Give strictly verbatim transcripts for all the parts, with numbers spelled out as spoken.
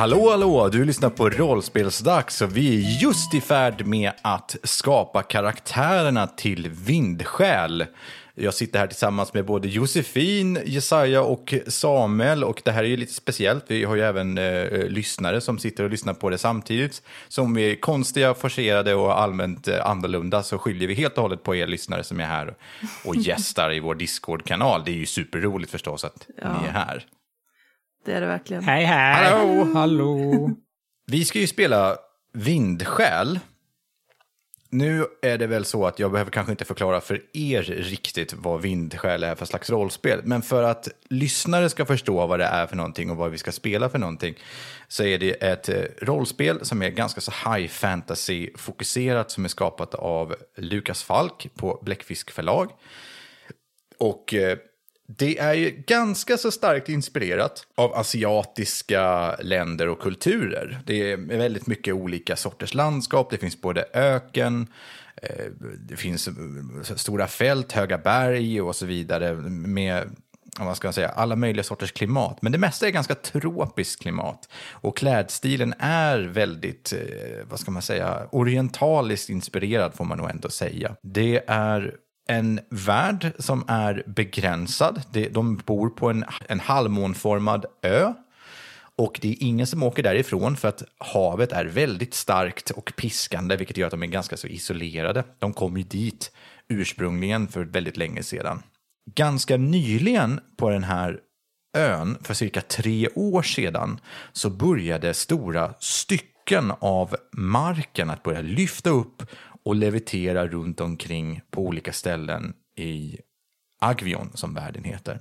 Hallå, hallå! Du lyssnar på Rollspelsdags, så vi är just i färd med att skapa karaktärerna till Vindsjäl. Jag sitter här tillsammans med både Josefin, Jesaja och Samuel, och det här är ju lite speciellt. Vi har ju även eh, lyssnare som sitter och lyssnar på det samtidigt. Som är konstiga, forcerade och allmänt eh, annorlunda, så skiljer vi helt och hållet på er lyssnare som är här och gästar i vår Discord-kanal. Det är ju superroligt förstås att ja. Ni är här. Det är det verkligen. Hej, hej! Hallå! Hallå. Vi ska ju spela Vindsjäl. Nu är det väl så att jag behöver kanske inte förklara för er riktigt vad Vindsjäl är för slags rollspel. Men för att lyssnare ska förstå vad det är för någonting och vad vi ska spela för någonting, så är det ett rollspel som är ganska så high fantasy-fokuserat, som är skapat av Lukas Falk på Bläckfisk förlag. Och det är ju ganska så starkt inspirerat av asiatiska länder och kulturer. Det är väldigt mycket olika sorters landskap. Det finns både öken, det finns stora fält, höga berg och så vidare, med, vad ska man säga, alla möjliga sorters klimat. Men det mesta är ganska tropiskt klimat. Och klädstilen är väldigt, vad ska man säga, orientaliskt inspirerad, får man nog ändå säga. Det är en värld som är begränsad. De bor på en, en halvmånformad ö. Och det är ingen som åker därifrån, för att havet är väldigt starkt och piskande, vilket gör att de är ganska så isolerade. De kom ju dit ursprungligen för väldigt länge sedan. Ganska nyligen på den här ön, för cirka tre år sedan, så började stora stycken av marken att börja lyfta upp och levitera runt omkring på olika ställen i Agvion, som världen heter.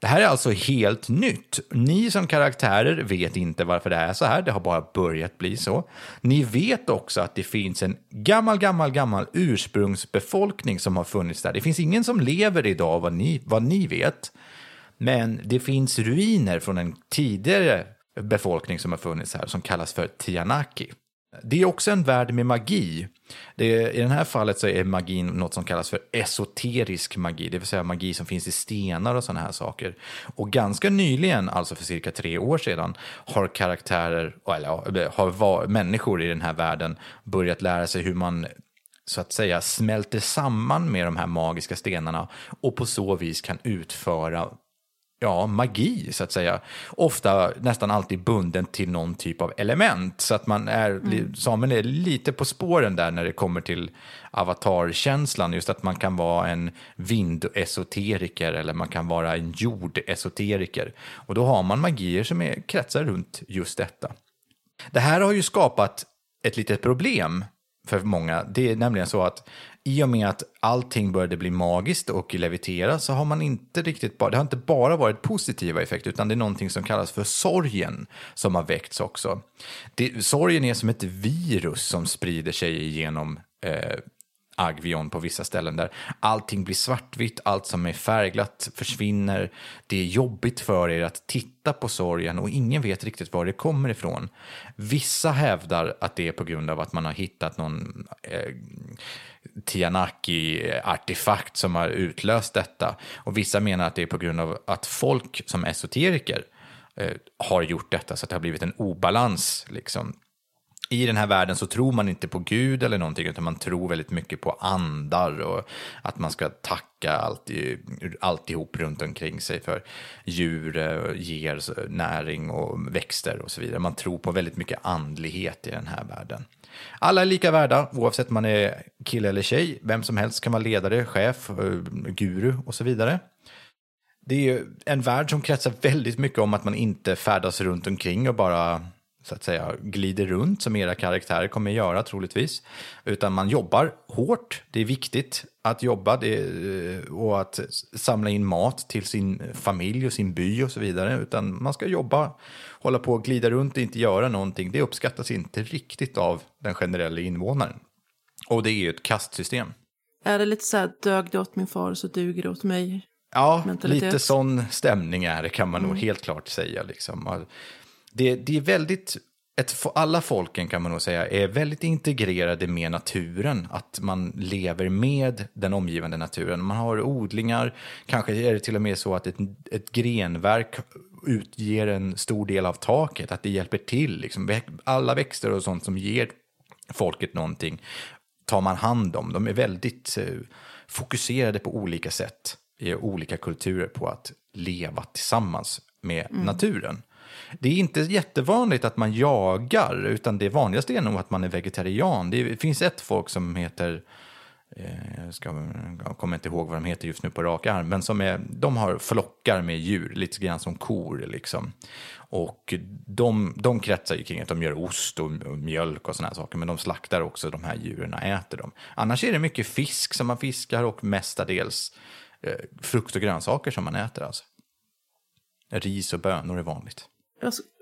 Det här är alltså helt nytt. Ni som karaktärer vet inte varför det är så här. Det har bara börjat bli så. Ni vet också att det finns en gammal, gammal, gammal ursprungsbefolkning som har funnits där. Det finns ingen som lever idag, vad ni, vad ni vet. Men det finns ruiner från en tidigare befolkning som har funnits här, som kallas för Tianaki. Det är också en värld med magi. Det är, i det här fallet så är magin något som kallas för esoterisk magi. Det vill säga magi som finns i stenar och sådana här saker. Och ganska nyligen, alltså för cirka tre år sedan, har karaktärer, eller har var, människor i den här världen börjat lära sig hur man, så att säga, smälter samman med de här magiska stenarna. Och på så vis kan utföra, ja, magi så att säga. Ofta nästan alltid bunden till någon typ av element. Så att man är, mm. Samuel är lite på spåren där när det kommer till avatarkänslan. Just att man kan vara en vindesoteriker eller man kan vara en jordesoteriker. Och då har man magier som är, kretsar runt just detta. Det här har ju skapat ett litet problem för många. Det är nämligen så att i och med att allting började bli magiskt och levitera, så har man inte riktigt bara, det har inte bara varit positiva effekter, utan det är någonting som kallas för sorgen som har väckts också. Det, sorgen är som ett virus som sprider sig igenom eh, Agvion på vissa ställen, där allting blir svartvitt, allt som är färgglatt försvinner. Det är jobbigt för er att titta på sorgen och ingen vet riktigt var det kommer ifrån. Vissa hävdar att det är på grund av att man har hittat någon eh, Tianaki-artefakt som har utlöst detta, och vissa menar att det är på grund av att folk som esoteriker eh, har gjort detta, så att det har blivit en obalans liksom. I den här världen så tror man inte på Gud eller någonting, utan man tror väldigt mycket på andar och att man ska tacka allt, alltihop runt omkring sig för djur, ger näring och växter och så vidare. Man tror på väldigt mycket andlighet i den här världen. Alla är lika värda, oavsett om man är kille eller tjej. Vem som helst kan vara ledare, chef, guru och så vidare. Det är ju en värld som kretsar väldigt mycket om att man inte färdas runt omkring och bara, så att säga, glider runt som era karaktärer kommer göra troligtvis, utan man jobbar hårt. Det är viktigt att jobba det, och att samla in mat till sin familj och sin by och så vidare, utan man ska jobba, hålla på och glida runt och inte göra någonting. Det uppskattas inte riktigt av den generella invånaren, och det är ju ett kastsystem. Är det lite så här, dög det åt min far så duger det åt mig? Ja, mentalitet. Lite sån stämning är det, kan man mm. nog helt klart säga liksom. Det, det är väldigt, ett, alla folken kan man nog säga är väldigt integrerade med naturen. Att man lever med den omgivande naturen. Man har odlingar, kanske är det till och med så att ett, ett grenverk utger en stor del av taket, att det hjälper till. Liksom. Alla växter och sånt som ger folket någonting tar man hand om. De är väldigt eh, fokuserade på olika sätt i olika kulturer på att leva tillsammans med mm. naturen. Det är inte jättevanligt att man jagar, utan det vanligaste är nog att man är vegetarian. Det finns ett folk som heter, jag, ska, jag kommer inte ihåg vad de heter just nu på rak arm, men som är, de har flockar med djur, lite grann som kor liksom. Och de, de kretsar ju kring att de gör ost och mjölk och såna här saker, men de slaktar också de här djuren och äter dem. Annars är det mycket fisk som man fiskar och mestadels eh, frukt och grönsaker som man äter alltså. Ris och bönor är vanligt.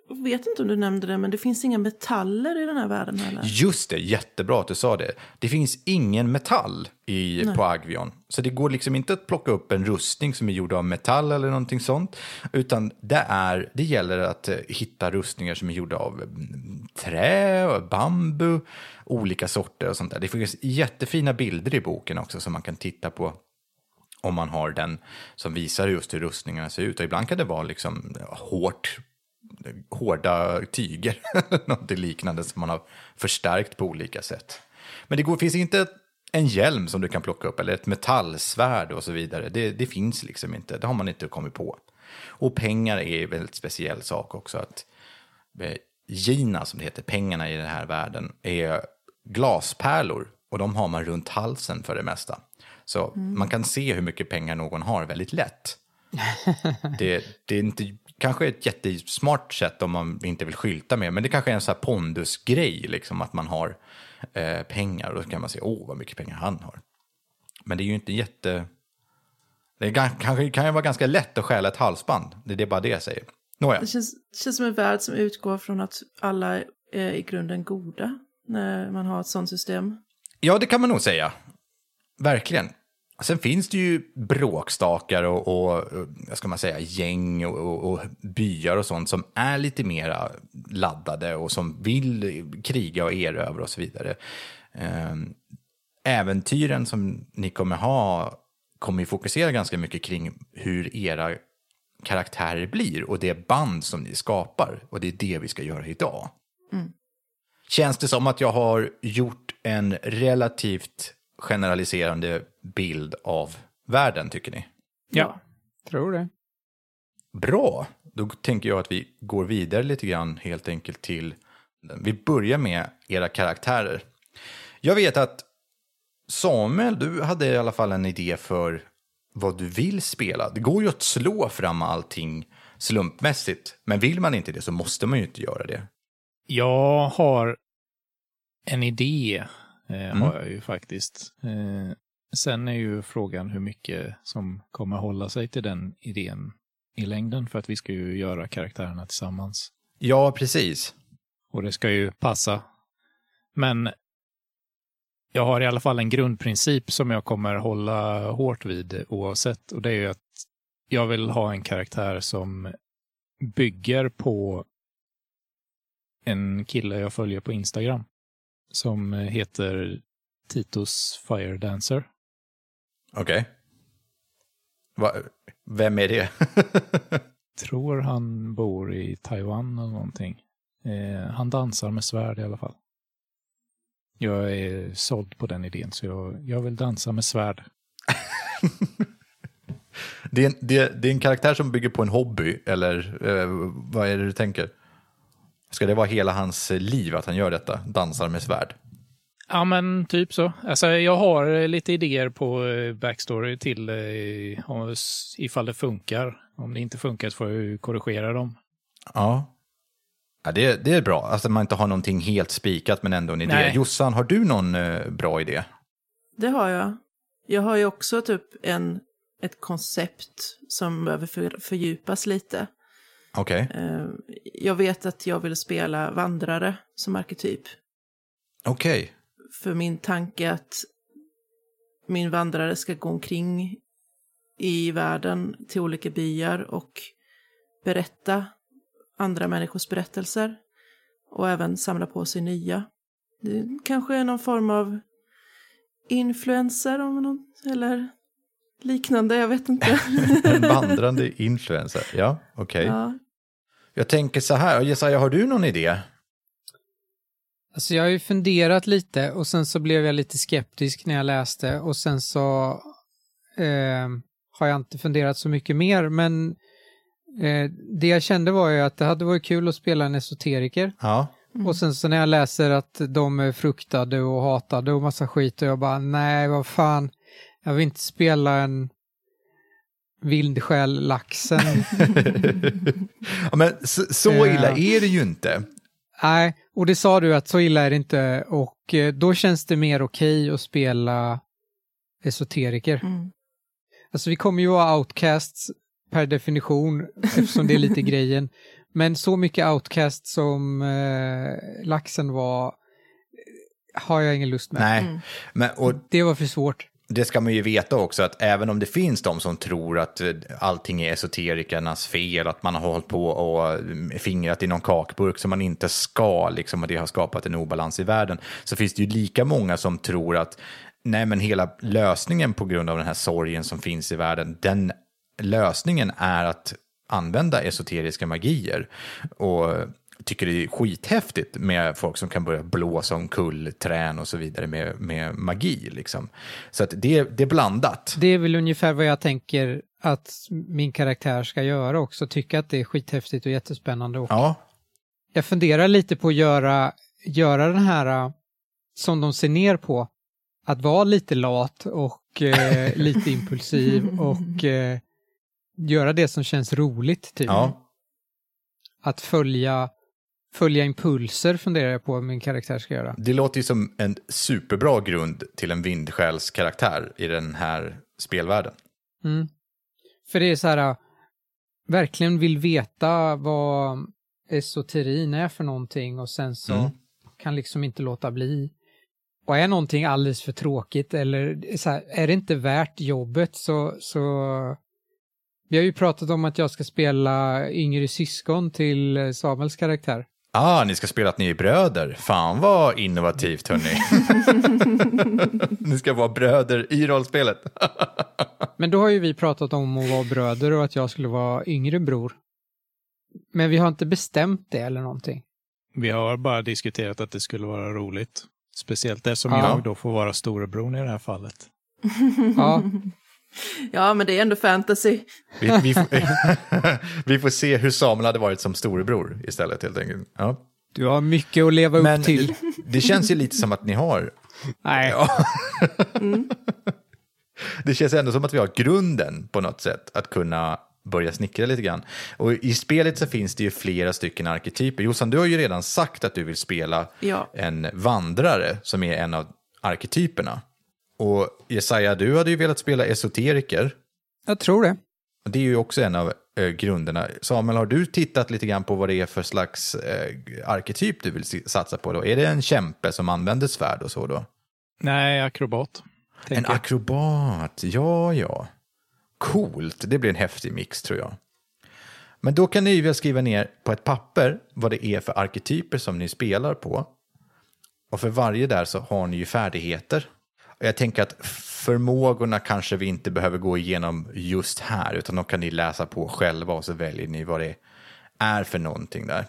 Jag vet inte om du nämnde det, men det finns inga metaller i den här världen heller. Just det, jättebra att du sa det. Det finns ingen metall i, på Agvion. Så det går liksom inte att plocka upp en rustning som är gjord av metall eller någonting sånt. Utan det, är, det gäller att hitta rustningar som är gjorda av trä, bambu, olika sorter och sånt där. Det finns jättefina bilder i boken också som man kan titta på. Om man har den som visar just hur rustningarna ser ut. Och ibland kan det vara liksom hårt, hårda tyger. Något liknande som man har förstärkt på olika sätt. Men det går, finns inte en hjälm som du kan plocka upp. Eller ett metallsvärd och så vidare. Det, det finns liksom inte. Det har man inte kommit på. Och pengar är en väldigt speciell sak också. Att gina, som det heter, pengarna i den här världen, är glaspärlor. Och de har man runt halsen för det mesta. Så mm. man kan se hur mycket pengar någon har väldigt lätt. Det, det är inte, kanske ett jättesmart sätt om man inte vill skylta med. Men det kanske är en sån här pondusgrej. Liksom, att man har eh, pengar. Och då kan man se, åh vad mycket pengar han har. Men det är ju inte jätte... Det kanske kan ju vara ganska lätt att stjäla ett halsband. Det är det bara det jag säger. Nåja. Det känns, känns som en värld som utgår från att alla är i grunden goda. När man har ett sånt system. Ja, det kan man nog säga. Verkligen. Sen finns det ju bråkstakar och, och, och vad ska man säga, gäng och, och, och byar och sånt som är lite mera laddade och som vill kriga och erövra och så vidare. Äventyren som ni kommer ha kommer ju fokusera ganska mycket kring hur era karaktärer blir och det band som ni skapar. Och det är det vi ska göra idag. Mm. Känns det som att jag har gjort en relativt generaliserande bild av världen, tycker ni? Ja, tror det. Bra, då tänker jag att vi går vidare lite grann helt enkelt till... Vi börjar med era karaktärer. Jag vet att Samuel, du hade i alla fall en idé för vad du vill spela. Det går ju att slå fram allting slumpmässigt, men vill man inte det så måste man ju inte göra det. Jag har en idé... Mm. Har jag ju faktiskt. Eh, sen är ju frågan hur mycket som kommer hålla sig till den idén i längden, för att vi ska ju göra karaktärerna tillsammans. Ja, precis. Och det ska ju passa. Men jag har i alla fall en grundprincip som jag kommer hålla hårt vid oavsett, och det är ju att jag vill ha en karaktär som bygger på en kille jag följer på Instagram. Som heter Titus Fire Dancer. Okej. Okay. Vem är det? Tror han bor i Taiwan eller någonting. Eh, han dansar med svärd i alla fall. Jag är såld på den idén, så jag, jag vill dansa med svärd. det, är en, det, det är en karaktär som bygger på en hobby, eller eh, vad är det du tänker? Ska det vara hela hans liv att han gör detta? Dansar med svärd? Ja, men typ så. Alltså, jag har lite idéer på backstory till ifall det funkar. Om det inte funkar så får jag korrigera dem. Ja, ja det, det är bra. Alltså, man inte har någonting helt spikat men ändå en idé. Nej. Jossan, har du någon bra idé? Det har jag. Jag har ju också typ en, ett koncept som behöver fördjupas lite. Okay. Jag vet att jag vill spela vandrare som arketyp. Okej. Okay. För min tanke att min vandrare ska gå omkring i världen till olika byar och berätta andra människors berättelser. Och även samla på sig nya. Det kanske är någon form av influencer om någon, eller... liknande, jag vet inte. En vandrande influencer, ja, okej. Okay. Ja, Jag tänker så här, Jesaja, har du någon idé? Alltså jag har ju funderat lite och sen så blev jag lite skeptisk när jag läste och sen så eh, har jag inte funderat så mycket mer, men eh, det jag kände var ju att det hade varit kul att spela en esoteriker. Ja. Mm. Och sen så när jag läser att de är fruktade och hatade och massa skit och jag bara, nej vad fan, jag vill inte spela en vildskäl laxen. Ja, men så, så illa är det ju inte. Nej, och det sa du att så illa är det inte. Och då känns det mer okej att spela esoteriker. Mm. Alltså vi kommer ju vara outcasts per definition, eftersom det är lite grejen. Men så mycket outcast som eh, laxen var har jag ingen lust med. Nej, mm. men, och det var för svårt. Det ska man ju veta också, att även om det finns de som tror att allting är esoterikernas fel, att man har hållit på och fingrat i någon kakburk som man inte ska, liksom, och det har skapat en obalans i världen, så finns det ju lika många som tror att nej, men hela lösningen på grund av den här sorgen som finns i världen, den lösningen är att använda esoteriska magier. Och tycker det är skithäftigt med folk som kan börja blåsa om kullträn och så vidare med, med magi. Liksom. Så att det, det är blandat. Det är väl ungefär vad jag tänker att min karaktär ska göra också. Tycka att det är skithäftigt och jättespännande. Och ja. Jag funderar lite på att göra, göra den här som de ser ner på. Att vara lite lat och eh, lite impulsiv och eh, göra det som känns roligt. Typ. Ja. Att följa... Följa impulser funderar jag på vad min karaktär ska göra. Det låter ju som en superbra grund till en vindsjäls karaktär i den här spelvärlden. Mm. För det är så här, verkligen vill veta vad esoterin är för någonting och sen så mm. kan liksom inte låta bli. Och är någonting alldeles för tråkigt eller så här, är det inte värt jobbet så... så... Vi har ju pratat om att jag ska spela yngre syskon till Samuels karaktär. Ah, ni ska spela att ni är bröder. Fan vad innovativt, hörni. Ni ska vara bröder i rollspelet. Men då har ju vi pratat om att vara bröder och att jag skulle vara yngre bror. Men vi har inte bestämt det eller någonting. Vi har bara diskuterat att det skulle vara roligt. Speciellt eftersom ja. jag då får vara storebror i det här fallet. Ja. Ja, men det är ändå fantasy. Vi, vi, vi får se hur Samuel hade varit som storebror istället, helt enkelt. Ja. Du har mycket att leva men upp till. Det, det känns ju lite som att ni har... Nej. Ja. Mm. Det känns ändå som att vi har grunden på något sätt att kunna börja snickra lite grann. Och i spelet så finns det ju flera stycken arketyper. Jossan, du har ju redan sagt att du vill spela ja. en vandrare som är en av arketyperna. Och Jesaja, du hade ju velat spela esoteriker. Jag tror det. Det är ju också en av eh, grunderna. Samuel, har du tittat lite grann på vad det är för slags eh, arketyp du vill satsa på då? Är det en kämpe som använder svärd och så då? Nej, akrobat. En jag. akrobat, ja, ja. Coolt, det blir en häftig mix tror jag. Men då kan ni väl skriva ner på ett papper vad det är för arketyper som ni spelar på. Och för varje där så har ni ju färdigheter. Jag tänker att förmågorna kanske vi inte behöver gå igenom just här, utan de kan ni läsa på själva och så väljer ni vad det är för någonting där.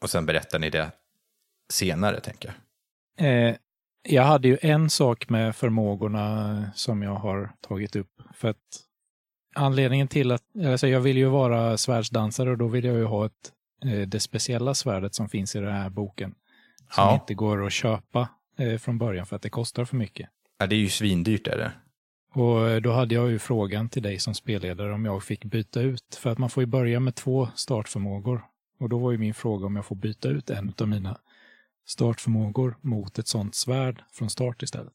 Och sen berättar ni det senare, tänker jag. Eh, jag hade ju en sak med förmågorna som jag har tagit upp. För att anledningen till att, alltså jag vill ju vara svärdsdansare och då vill jag ju ha ett, det speciella svärdet som finns i den här boken. Som ja. inte går att köpa eh, från början för att det kostar för mycket. Ja, det är ju svindyrt är det. Och då hade jag ju frågan till dig som spelledare om jag fick byta ut. För att man får ju börja med två startförmågor. Och då var ju min fråga om jag får byta ut en av mina startförmågor mot ett sånt svärd från start istället.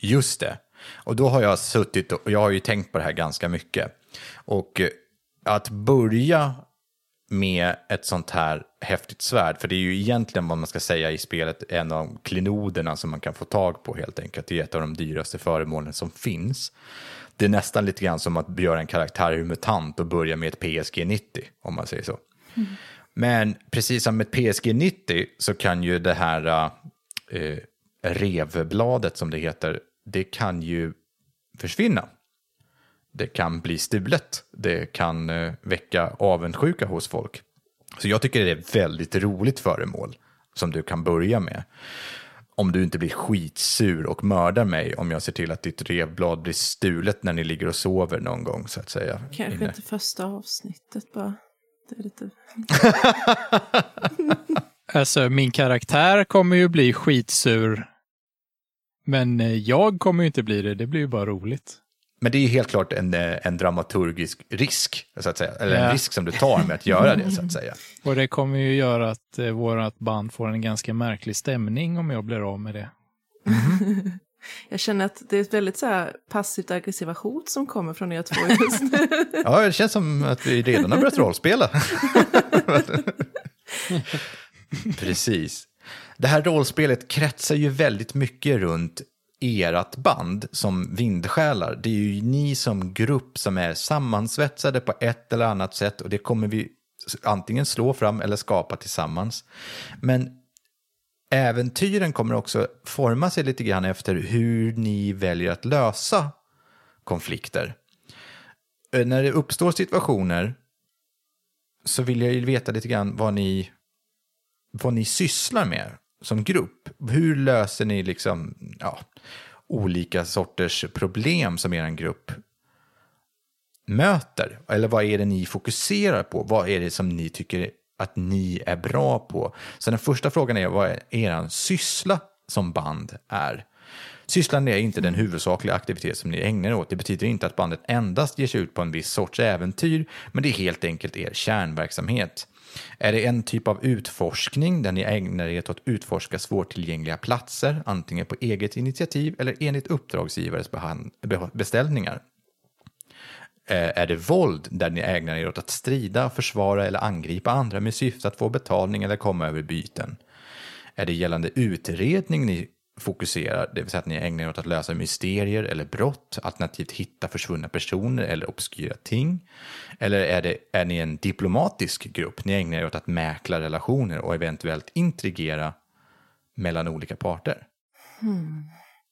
Just det. Och då har jag suttit och jag har ju tänkt på det här ganska mycket. Och att börja med ett sånt här häftigt svärd, för det är ju egentligen vad man ska säga i spelet, en av klinoderna som man kan få tag på helt enkelt. Det är ett av de dyraste föremålen som finns. Det är nästan lite grann som att göra en karaktär ur mutant och börja med ett P S G nittio, om man säger så. Mm. Men precis som med P S G nittio så kan ju det här äh, revbladet som det heter, det kan ju försvinna. Det kan bli stulet. Det kan väcka avundsjuka hos folk. Så jag tycker det är väldigt roligt föremål som du kan börja med. Om du inte blir skitsur och mördar mig om jag ser till att ditt revblad blir stulet när ni ligger och sover någon gång, så att säga. Kanske inne. Inte första avsnittet bara. Det är lite... Alltså, min karaktär kommer ju bli skitsur. Men jag kommer ju inte bli det. Det blir ju bara roligt. Men det är ju helt klart en, en dramaturgisk risk, så att säga. Eller en ja. risk som du tar med att göra det, så att säga. Och det kommer ju göra att eh, vårat band får en ganska märklig stämning om jag blir av med det. Mm. Jag känner att det är ett väldigt så här, passivt aggressiva hot som kommer från er två just nu. Ja, det känns som att vi redan har börjat rollspela. Precis. Det här rollspelet kretsar ju väldigt mycket runt ert band som vindsjälar. Det är ju ni som grupp som är sammansvetsade på ett eller annat sätt, och det kommer vi antingen slå fram eller skapa tillsammans. Men äventyren kommer också forma sig lite grann efter hur ni väljer att lösa konflikter. När det uppstår situationer så vill jag ju veta lite grann vad ni, vad ni sysslar med som grupp. Hur löser ni liksom, ja, olika sorters problem som er grupp möter? Eller vad är det ni fokuserar på? Vad är det som ni tycker att ni är bra på? Så den första frågan är vad är er syssla som band är. Sysslan är inte den huvudsakliga aktivitet som ni ägnar åt. Det betyder inte att bandet endast ger sig ut på en viss sorts äventyr, men det är helt enkelt er kärnverksamhet. Är det en typ av utforskning där ni ägnar er åt att utforska svårtillgängliga platser, antingen på eget initiativ eller enligt uppdragsgivares beställningar? Är det våld där ni ägnar er åt att strida, försvara eller angripa andra med syfte att få betalning eller komma över byten? Är det gällande utredning ni fokuserar, det vill säga att ni ägnar er åt att lösa mysterier eller brott, alternativt hitta försvunna personer eller obskyra ting? Eller är, det, är ni en diplomatisk grupp? Ni ägnar er åt att mäkla relationer och eventuellt intrigera mellan olika parter. Hmm.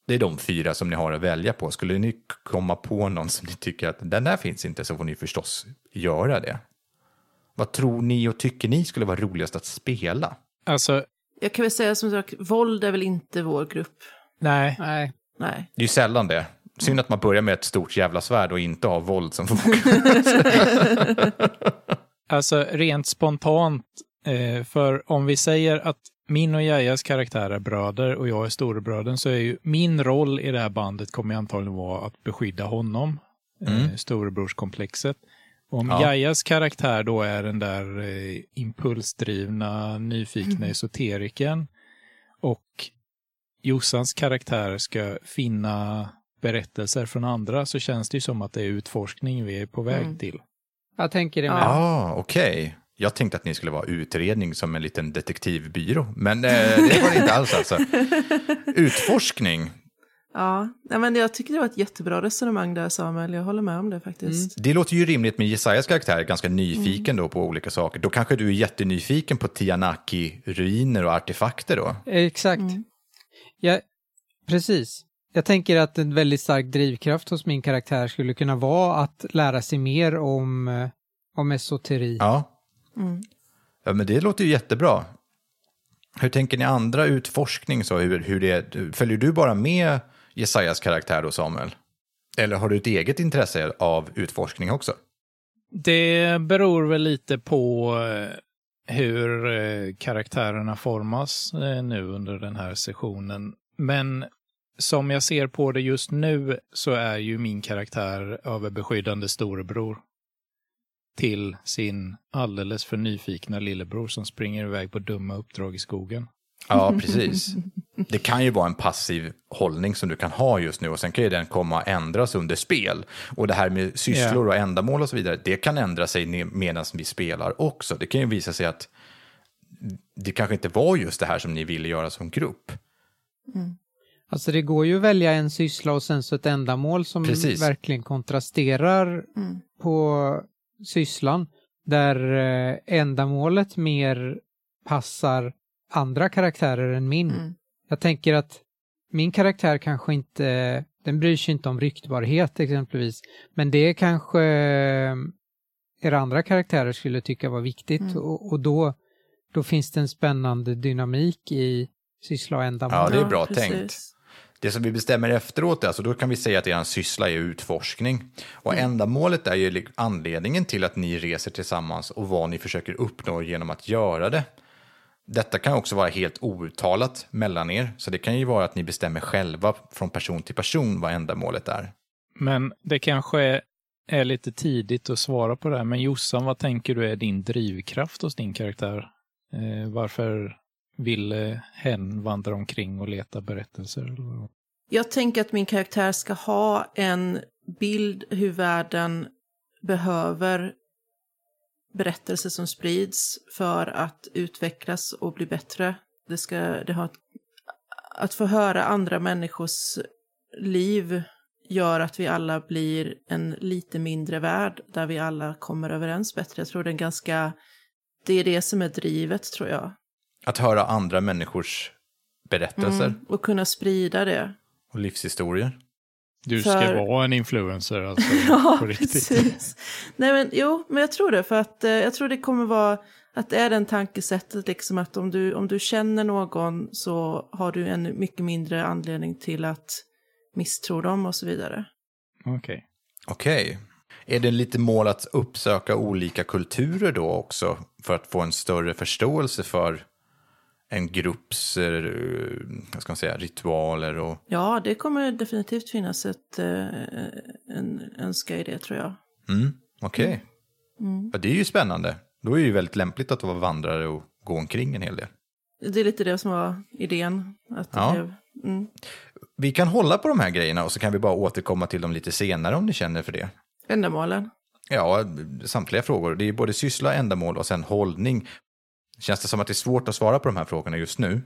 Det är de fyra som ni har att välja på. Skulle ni komma på någon som ni tycker att den där finns inte, så får ni förstås göra det. Vad tror ni och tycker ni skulle vara roligast att spela? Alltså... Jag kan väl säga som sagt, våld är väl inte vår grupp. Nej. Nej. Nej. Det är ju sällan det. Synd att man börjar med ett stort jävla svärd och inte har våld som fokus. Alltså rent spontant, för om vi säger att min och Jajas karaktär är bröder och jag är storebröden, så är ju min roll i det här bandet kommer antagligen vara att beskydda honom, mm. storebrorskomplexet. Om ja. Jajas karaktär då är den där eh, impulsdrivna, nyfikna mm. esoteriken, och Jossans karaktär ska finna berättelser från andra, så känns det ju som att det är utforskning vi är på väg mm. till. Jag tänker det med. Ah, okej. Okay. Jag tänkte att ni skulle vara utredning som en liten detektivbyrå, men eh, det var det inte alls alltså. Utforskning. Ja, men jag tycker det var ett jättebra resonemang där, Samuel. Jag håller med om det faktiskt. Mm. Det låter ju rimligt med Jesajas karaktär, ganska nyfiken mm. då på olika saker. Då kanske du är jättenyfiken på Tianaki-ruiner och artefakter då? Exakt. Mm. Ja, precis. Jag tänker att en väldigt stark drivkraft hos min karaktär skulle kunna vara att lära sig mer om, om esoteri. Ja. Mm. Ja, men det låter ju jättebra. Hur tänker ni andra utforskning? Så hur, hur det, följer du bara med Jesajas karaktär då, Samuel? Eller har du ett eget intresse av utforskning också? Det beror väl lite på hur karaktärerna formas nu under den här sessionen. Men som jag ser på det just nu så är ju min karaktär överbeskyddande storebror till sin alldeles för nyfikna lillebror som springer iväg på dumma uppdrag i skogen. Ja, precis. Det kan ju vara en passiv hållning som du kan ha just nu, och sen kan ju den komma att ändras under spel. Och det här med sysslor yeah. och ändamål och så vidare, det kan ändra sig medan vi spelar också. Det kan ju visa sig att det kanske inte var just det här som ni ville göra som grupp. Mm. Alltså det går ju att välja en syssla och sen så ett ändamål som precis. Verkligen kontrasterar mm. på... sysslan, där ändamålet mer passar andra karaktärer än min. Mm. Jag tänker att min karaktär kanske inte, den bryr sig inte om ryktbarhet exempelvis, men det kanske era andra karaktärer skulle tycka var viktigt. Mm. Och, och då, då finns det en spännande dynamik i syssla och ändamål. Ja, det är bra ja, tänkt. Det som vi bestämmer efteråt, alltså då kan vi säga att er syssla är utforskning. Och mm. ändamålet är ju anledningen till att ni reser tillsammans och vad ni försöker uppnå genom att göra det. Detta kan också vara helt outtalat mellan er. Så det kan ju vara att ni bestämmer själva från person till person vad ändamålet är. Men det kanske är lite tidigt att svara på det här. Men Jossan, vad tänker du är din drivkraft hos din karaktär? Eh, varför vill hen vandra omkring och leta berättelser? Jag tänker att min karaktär ska ha en bild hur världen behöver berättelser som sprids för att utvecklas och bli bättre. Det ska det ha, att få höra andra människors liv gör att vi alla blir en lite mindre värld där vi alla kommer överens bättre. Jag tror det är ganska det är det som är drivet, tror jag. Att höra andra människors berättelser. Mm, och kunna sprida det. Och livshistorier. Du ska för... vara en influencer alltså. Ja, på riktigt. Precis. Nej, men, jo, men jag tror det. För att eh, jag tror det kommer vara att det är den tankesättet liksom att om du, om du känner någon så har du en mycket mindre anledning till att misstro dem och så vidare. Okej. Okay. Okej. Okay. Är det lite mål att uppsöka olika kulturer då också för att få en större förståelse för en grupps vad ska man säga, ritualer? Och... Ja, det kommer definitivt finnas ett, en önska i det, tror jag. Mm, okej. Okay. Mm. Ja, det är ju spännande. Då är det ju väldigt lämpligt att vara vandrare och gå omkring en hel del. Det är lite det som var idén. Att ja. det blev... mm. Vi kan hålla på de här grejerna och så kan vi bara återkomma till dem lite senare om ni känner för det. Ändamålen? Ja, samtliga frågor. Det är både syssla, ändamål och sen hållning. Känns det som att det är svårt att svara på de här frågorna just nu?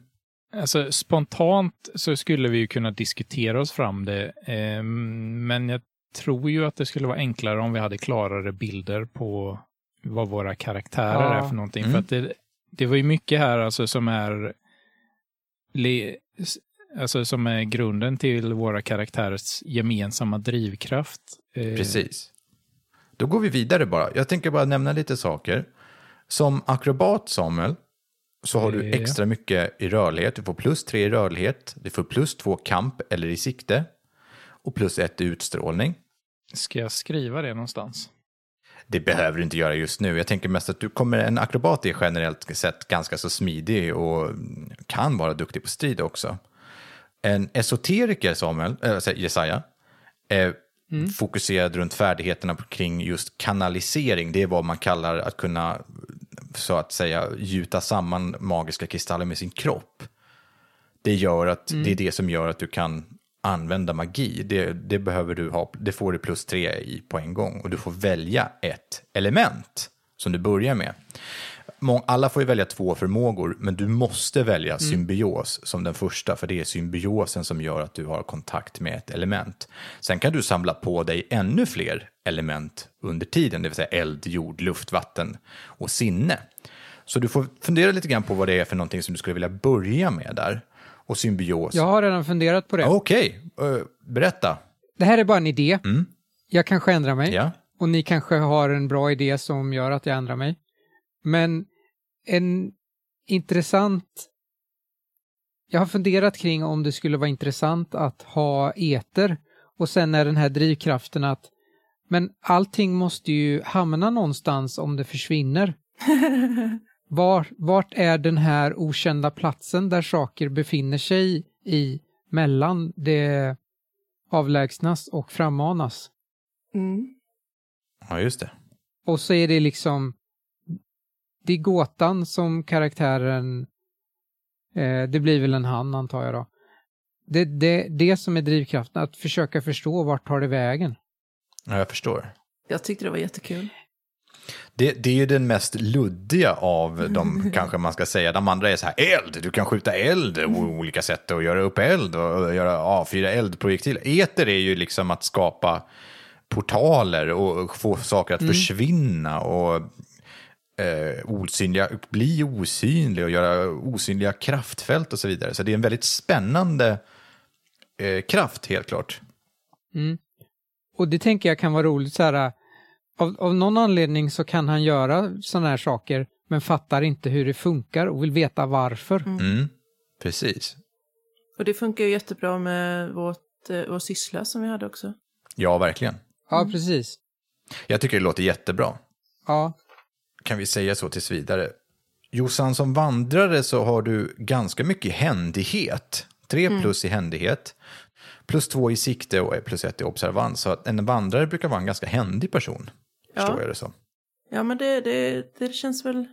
Alltså spontant så skulle vi ju kunna diskutera oss fram det. Eh, men jag tror ju att det skulle vara enklare om vi hade klarare bilder på vad våra karaktärer ja. är för någonting. Mm. För att det, det var ju mycket här alltså som är... Le, alltså som är grunden till våra karaktärers gemensamma drivkraft. Eh. Precis. Då går vi vidare bara. Jag tänker bara nämna lite saker. Som akrobat, Samuel, så har du extra mycket i rörlighet. Du får plus tre i rörlighet. Du får plus två kamp eller i sikte. Och plus ett i utstrålning. Ska jag skriva det någonstans? Det behöver du inte göra just nu. Jag tänker mest att du kommer, en akrobat är generellt sett ganska så smidig och kan vara duktig på strid också. En esoteriker, Samuel, äh, Jesaja, är mm. fokuserad runt färdigheterna kring just kanalisering. Det är vad man kallar att kunna... så att säga gjuta samman magiska kristaller med sin kropp. Det gör att mm. det är det som gör att du kan använda magi. Det, det behöver du ha. Det får du plus tre i på en gång och du får välja ett element som du börjar med. Alla får ju välja två förmågor, men du måste välja mm. symbios som den första, för det är symbiosen som gör att du har kontakt med ett element. Sen kan du samla på dig ännu fler element under tiden, det vill säga eld, jord, luft, vatten och sinne. Så du får fundera lite grann på vad det är för någonting som du skulle vilja börja med där. Och symbios. Jag har redan funderat på det. Okej, okay. uh, berätta. Det här är bara en idé. Mm. Jag kanske ändrar mig. Ja. Och ni kanske har en bra idé som gör att jag ändrar mig. Men en intressant... Jag har funderat kring om det skulle vara intressant att ha eter. Och sen är den här drivkraften att... Men allting måste ju hamna någonstans om det försvinner. Var, vart är den här okända platsen där saker befinner sig i mellan det avlägsnas och frammanas? Mm. Ja, just det. Och så är det liksom... Det är gåtan som karaktären, eh, det blir väl en han antar jag då. Det, det, det som är drivkraften, att försöka förstå vart tar det vägen. Ja, jag förstår. Jag tyckte det var jättekul. Det, det är ju den mest luddiga av de kanske man ska säga. De andra är så här, eld, du kan skjuta eld på olika sätt och göra upp eld och göra avfyra eldprojektil. Eter är ju liksom att skapa portaler och få saker att mm. försvinna och... Eh, osynliga, bli osynlig och göra osynliga kraftfält och så vidare. Så det är en väldigt spännande eh, kraft helt klart. Mm. Och det tänker jag kan vara roligt så här, Av, av någon anledning så kan han göra sådana här saker men fattar inte hur det funkar och vill veta varför. Mm. Mm, precis. Och det funkar ju jättebra med vårt, vår syssla som vi hade också. Ja, verkligen. Mm. Ja, precis. Jag tycker det låter jättebra. Ja. Kan vi säga så tills vidare. Jossan, som vandrare så har du ganska mycket händighet. Tre plus mm. i händighet. Plus två i sikte och plus ett i observans. Så att en vandrare brukar vara en ganska händig person. Ja. Förstår jag det så? Ja, men det, det, det, känns, väl,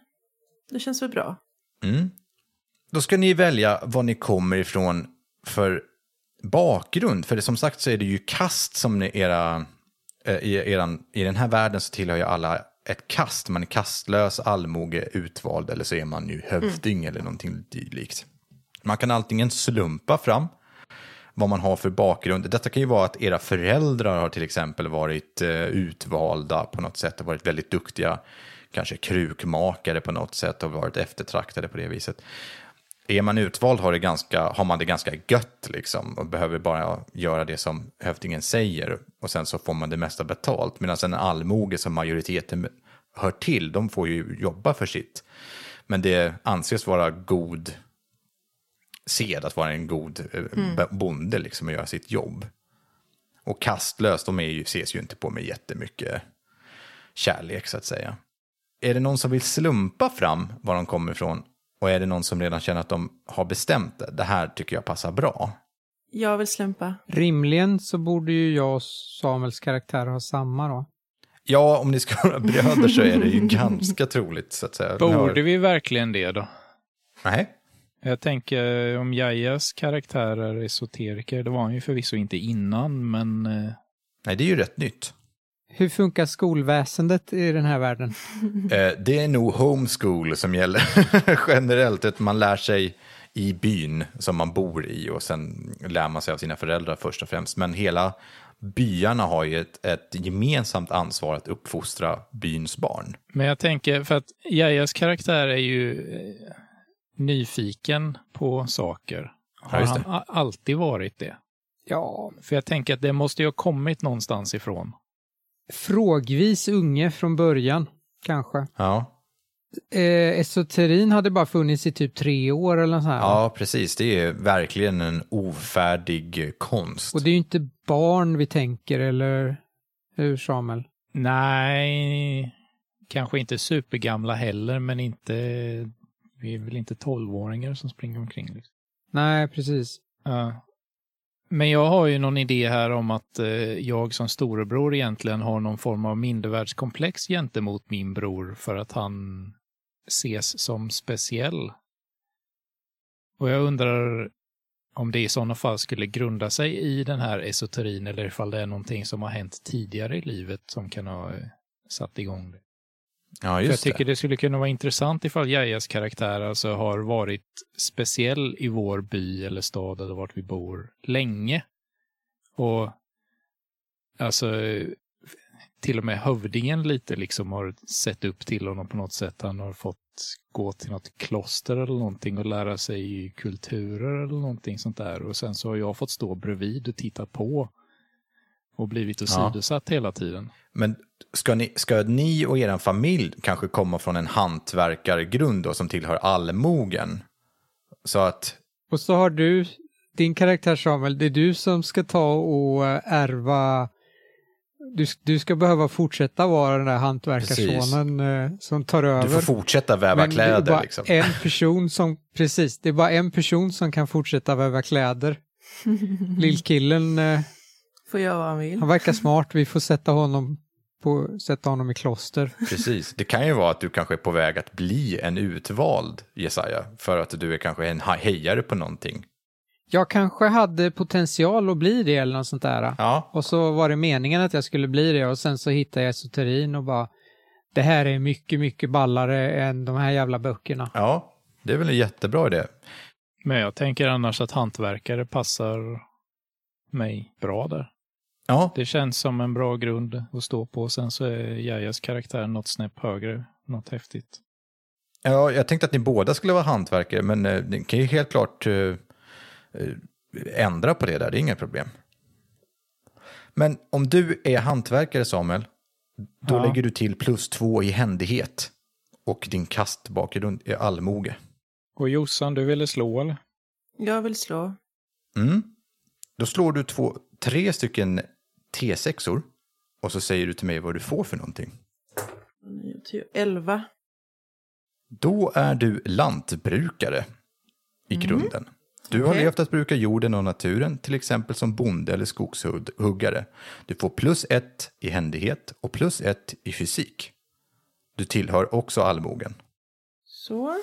det känns väl bra. Mm. Då ska ni välja vad ni kommer ifrån för bakgrund. För det, som sagt, så är det ju kast som ni, era... I, eran, I den här världen så tillhör ju alla ett kast. Man är kastlös, allmoge, utvald, eller så är man ju hövding mm. eller någonting dylikt. Man kan antingen slumpa fram vad man har för bakgrund. Detta kan ju vara att era föräldrar har till exempel varit eh, utvalda på något sätt. Har varit väldigt duktiga, kanske krukmakare på något sätt och varit eftertraktade på det viset. Är man utvald har, det ganska, har man det ganska gött liksom, och behöver bara göra det som hövdingen säger och sen så får man det mesta betalt. Medan en allmoge som majoriteten hör till, de får ju jobba för sitt. Men det anses vara god sed att vara en god mm. bonde liksom, och göra sitt jobb. Och kastlös, de är ju, ses ju inte på med jättemycket kärlek så att säga. Är det någon som vill slumpa fram var de kommer ifrån? Och är det någon som redan känner att de har bestämt det? Det här tycker jag passar bra. Jag vill slumpa. Rimligen så borde ju jag och Samuels karaktär ha samma då. Ja, om ni ska vara bröder så är det ju ganska troligt så att säga. Borde har... vi verkligen det då? Nej. Jag tänker om Jajas karaktärer är esoteriker. Det var han ju förvisso inte innan, men... Nej, det är ju rätt nytt. Hur funkar skolväsendet i den här världen? Det är nog homeschool som gäller generellt. Att man lär sig i byn som man bor i och sen lär man sig av sina föräldrar först och främst. Men hela byarna har ju ett, ett gemensamt ansvar att uppfostra byns barn. Men jag tänker, för att Jajas karaktär är ju nyfiken på saker. Har ja, han alltid varit det? Ja. För jag tänker att det måste ju ha kommit någonstans ifrån. Frågvis unge från början, kanske. Ja. Eh, esoterin hade bara funnits i typ tre år eller så här. Ja, precis. Det är verkligen en ofärdig konst. Och det är ju inte barn vi tänker, eller hur, Samuel? Nej, kanske inte supergamla heller, men inte, vi är väl inte tolvåringar som springer omkring. Liksom. Nej, precis. Ja. Men jag har ju någon idé här om att eh, jag som storebror egentligen har någon form av mindervärdskomplex gentemot min bror för att han ses som speciell. Och jag undrar om det i sådana fall skulle grunda sig i den här esoterin eller ifall det är någonting som har hänt tidigare i livet som kan ha eh, satt igång det. Ja, just för jag tycker det. det skulle kunna vara intressant ifall Jajas karaktär alltså har varit speciell i vår by eller stad eller vart vi bor länge. Och alltså till och med hövdingen lite liksom har sett upp till honom på något sätt. Han har fått gå till något kloster eller någonting och lära sig kulturer eller någonting sånt där. Och sen så har jag fått stå bredvid och titta på. Och blivit åsidosatt ja. hela tiden. Men ska ni, ska ni och er familj kanske komma från en hantverkargrund då, som tillhör allmogen? Så att... Och så har du, din karaktär Samuel, det är du som ska ta och ärva... Du, du ska behöva fortsätta vara den där hantverkarsonen eh, som tar över. Du får fortsätta väva men kläder. Men det är bara liksom. en person som... Precis, det är bara en person som kan fortsätta väva kläder. Lillkillen... Eh, Får jag vad han vill. Han verkar smart. Vi får sätta honom, på, sätta honom i kloster. Precis. Det kan ju vara att du kanske är på väg att bli en utvald, Jesaja. För att du är kanske en hejare på någonting. Jag kanske hade potential att bli det eller något sånt där. Ja. Och så var det meningen att jag skulle bli det. Och sen så hittade jag esoterin och bara... Det här är mycket, mycket ballare än de här jävla böckerna. Ja, det är väl en jättebra idé. Men jag tänker annars att hantverkare passar mig bra där. Ja. Det känns som en bra grund att stå på. Sen så är Jajas karaktär något snäpp högre. Något häftigt. Ja, jag tänkte att ni båda skulle vara hantverkare. Men eh, ni kan ju helt klart eh, ändra på det där. Det är inga problem. Men om du är hantverkare, Samuel. Då ja. lägger du till plus två i händighet. Och din kastbakgrund är allmoge. Och Jossan, du ville slå eller? Jag vill slå. Mm. Då slår du två, tre stycken T sexor. Och så säger du till mig vad du får för någonting. elva. Då är du lantbrukare i mm. grunden. Du har okay. levt att bruka jorden och naturen, till exempel som bonde eller skogshuggare. Du får plus ett i händighet och plus ett i fysik. Du tillhör också allmogen. Så?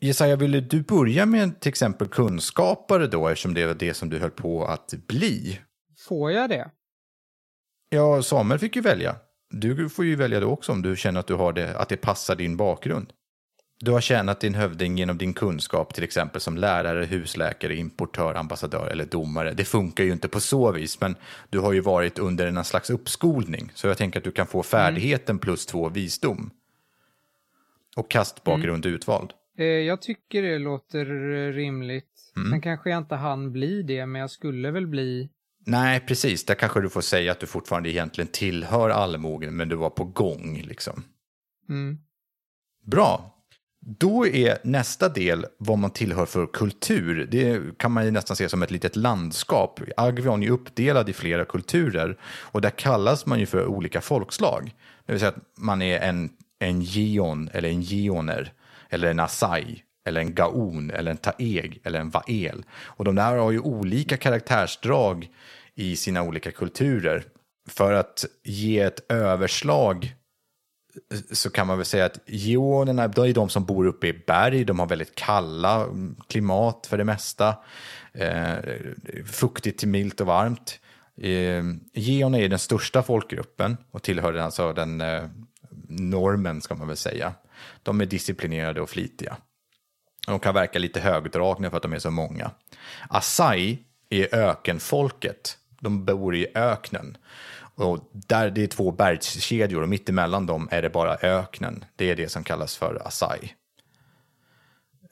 Jesaja, ville du börja med till exempel kunskapare då, eftersom det var det som du höll på att bli? Får jag det? Ja, Samuel fick ju välja. Du får ju välja det också om du känner att, du har det, att det passar din bakgrund. Du har tjänat din hövding genom din kunskap, till exempel som lärare, husläkare, importör, ambassadör eller domare. Det funkar ju inte på så vis, men du har ju varit under en slags uppskolning. Så jag tänker att du kan få färdigheten plus två visdom. Och kastbakgrund mm. utvald. Jag tycker det låter rimligt. Mm. Sen kanske jag inte hann bli det, men jag skulle väl bli... Nej, precis. Där kanske du får säga att du fortfarande egentligen tillhör allmogen, men du var på gång liksom. Mm. Bra. Då är nästa del vad man tillhör för kultur. Det kan man ju nästan se som ett litet landskap. Agvion är uppdelad i flera kulturer och där kallas man ju för olika folkslag. Det vill säga att man är en, en geon eller en geoner eller en asai eller en gaon eller en taeg eller en vael. Och de där har ju olika karaktärsdrag i sina olika kulturer. För att ge ett överslag så kan man väl säga att geonerna, de är de som bor uppe i berg. De har väldigt kalla klimat för det mesta. Eh, fuktigt till milt och varmt. Eh, geonerna är den största folkgruppen och tillhör alltså den eh, normen ska man väl säga. De är disciplinerade och flitiga. De kan verka lite högdragna för att de är så många. Asai är ökenfolket. De bor i öknen. Och där det är två bergskedjor och mittemellan dem är det bara öknen. Det är det som kallas för Asai.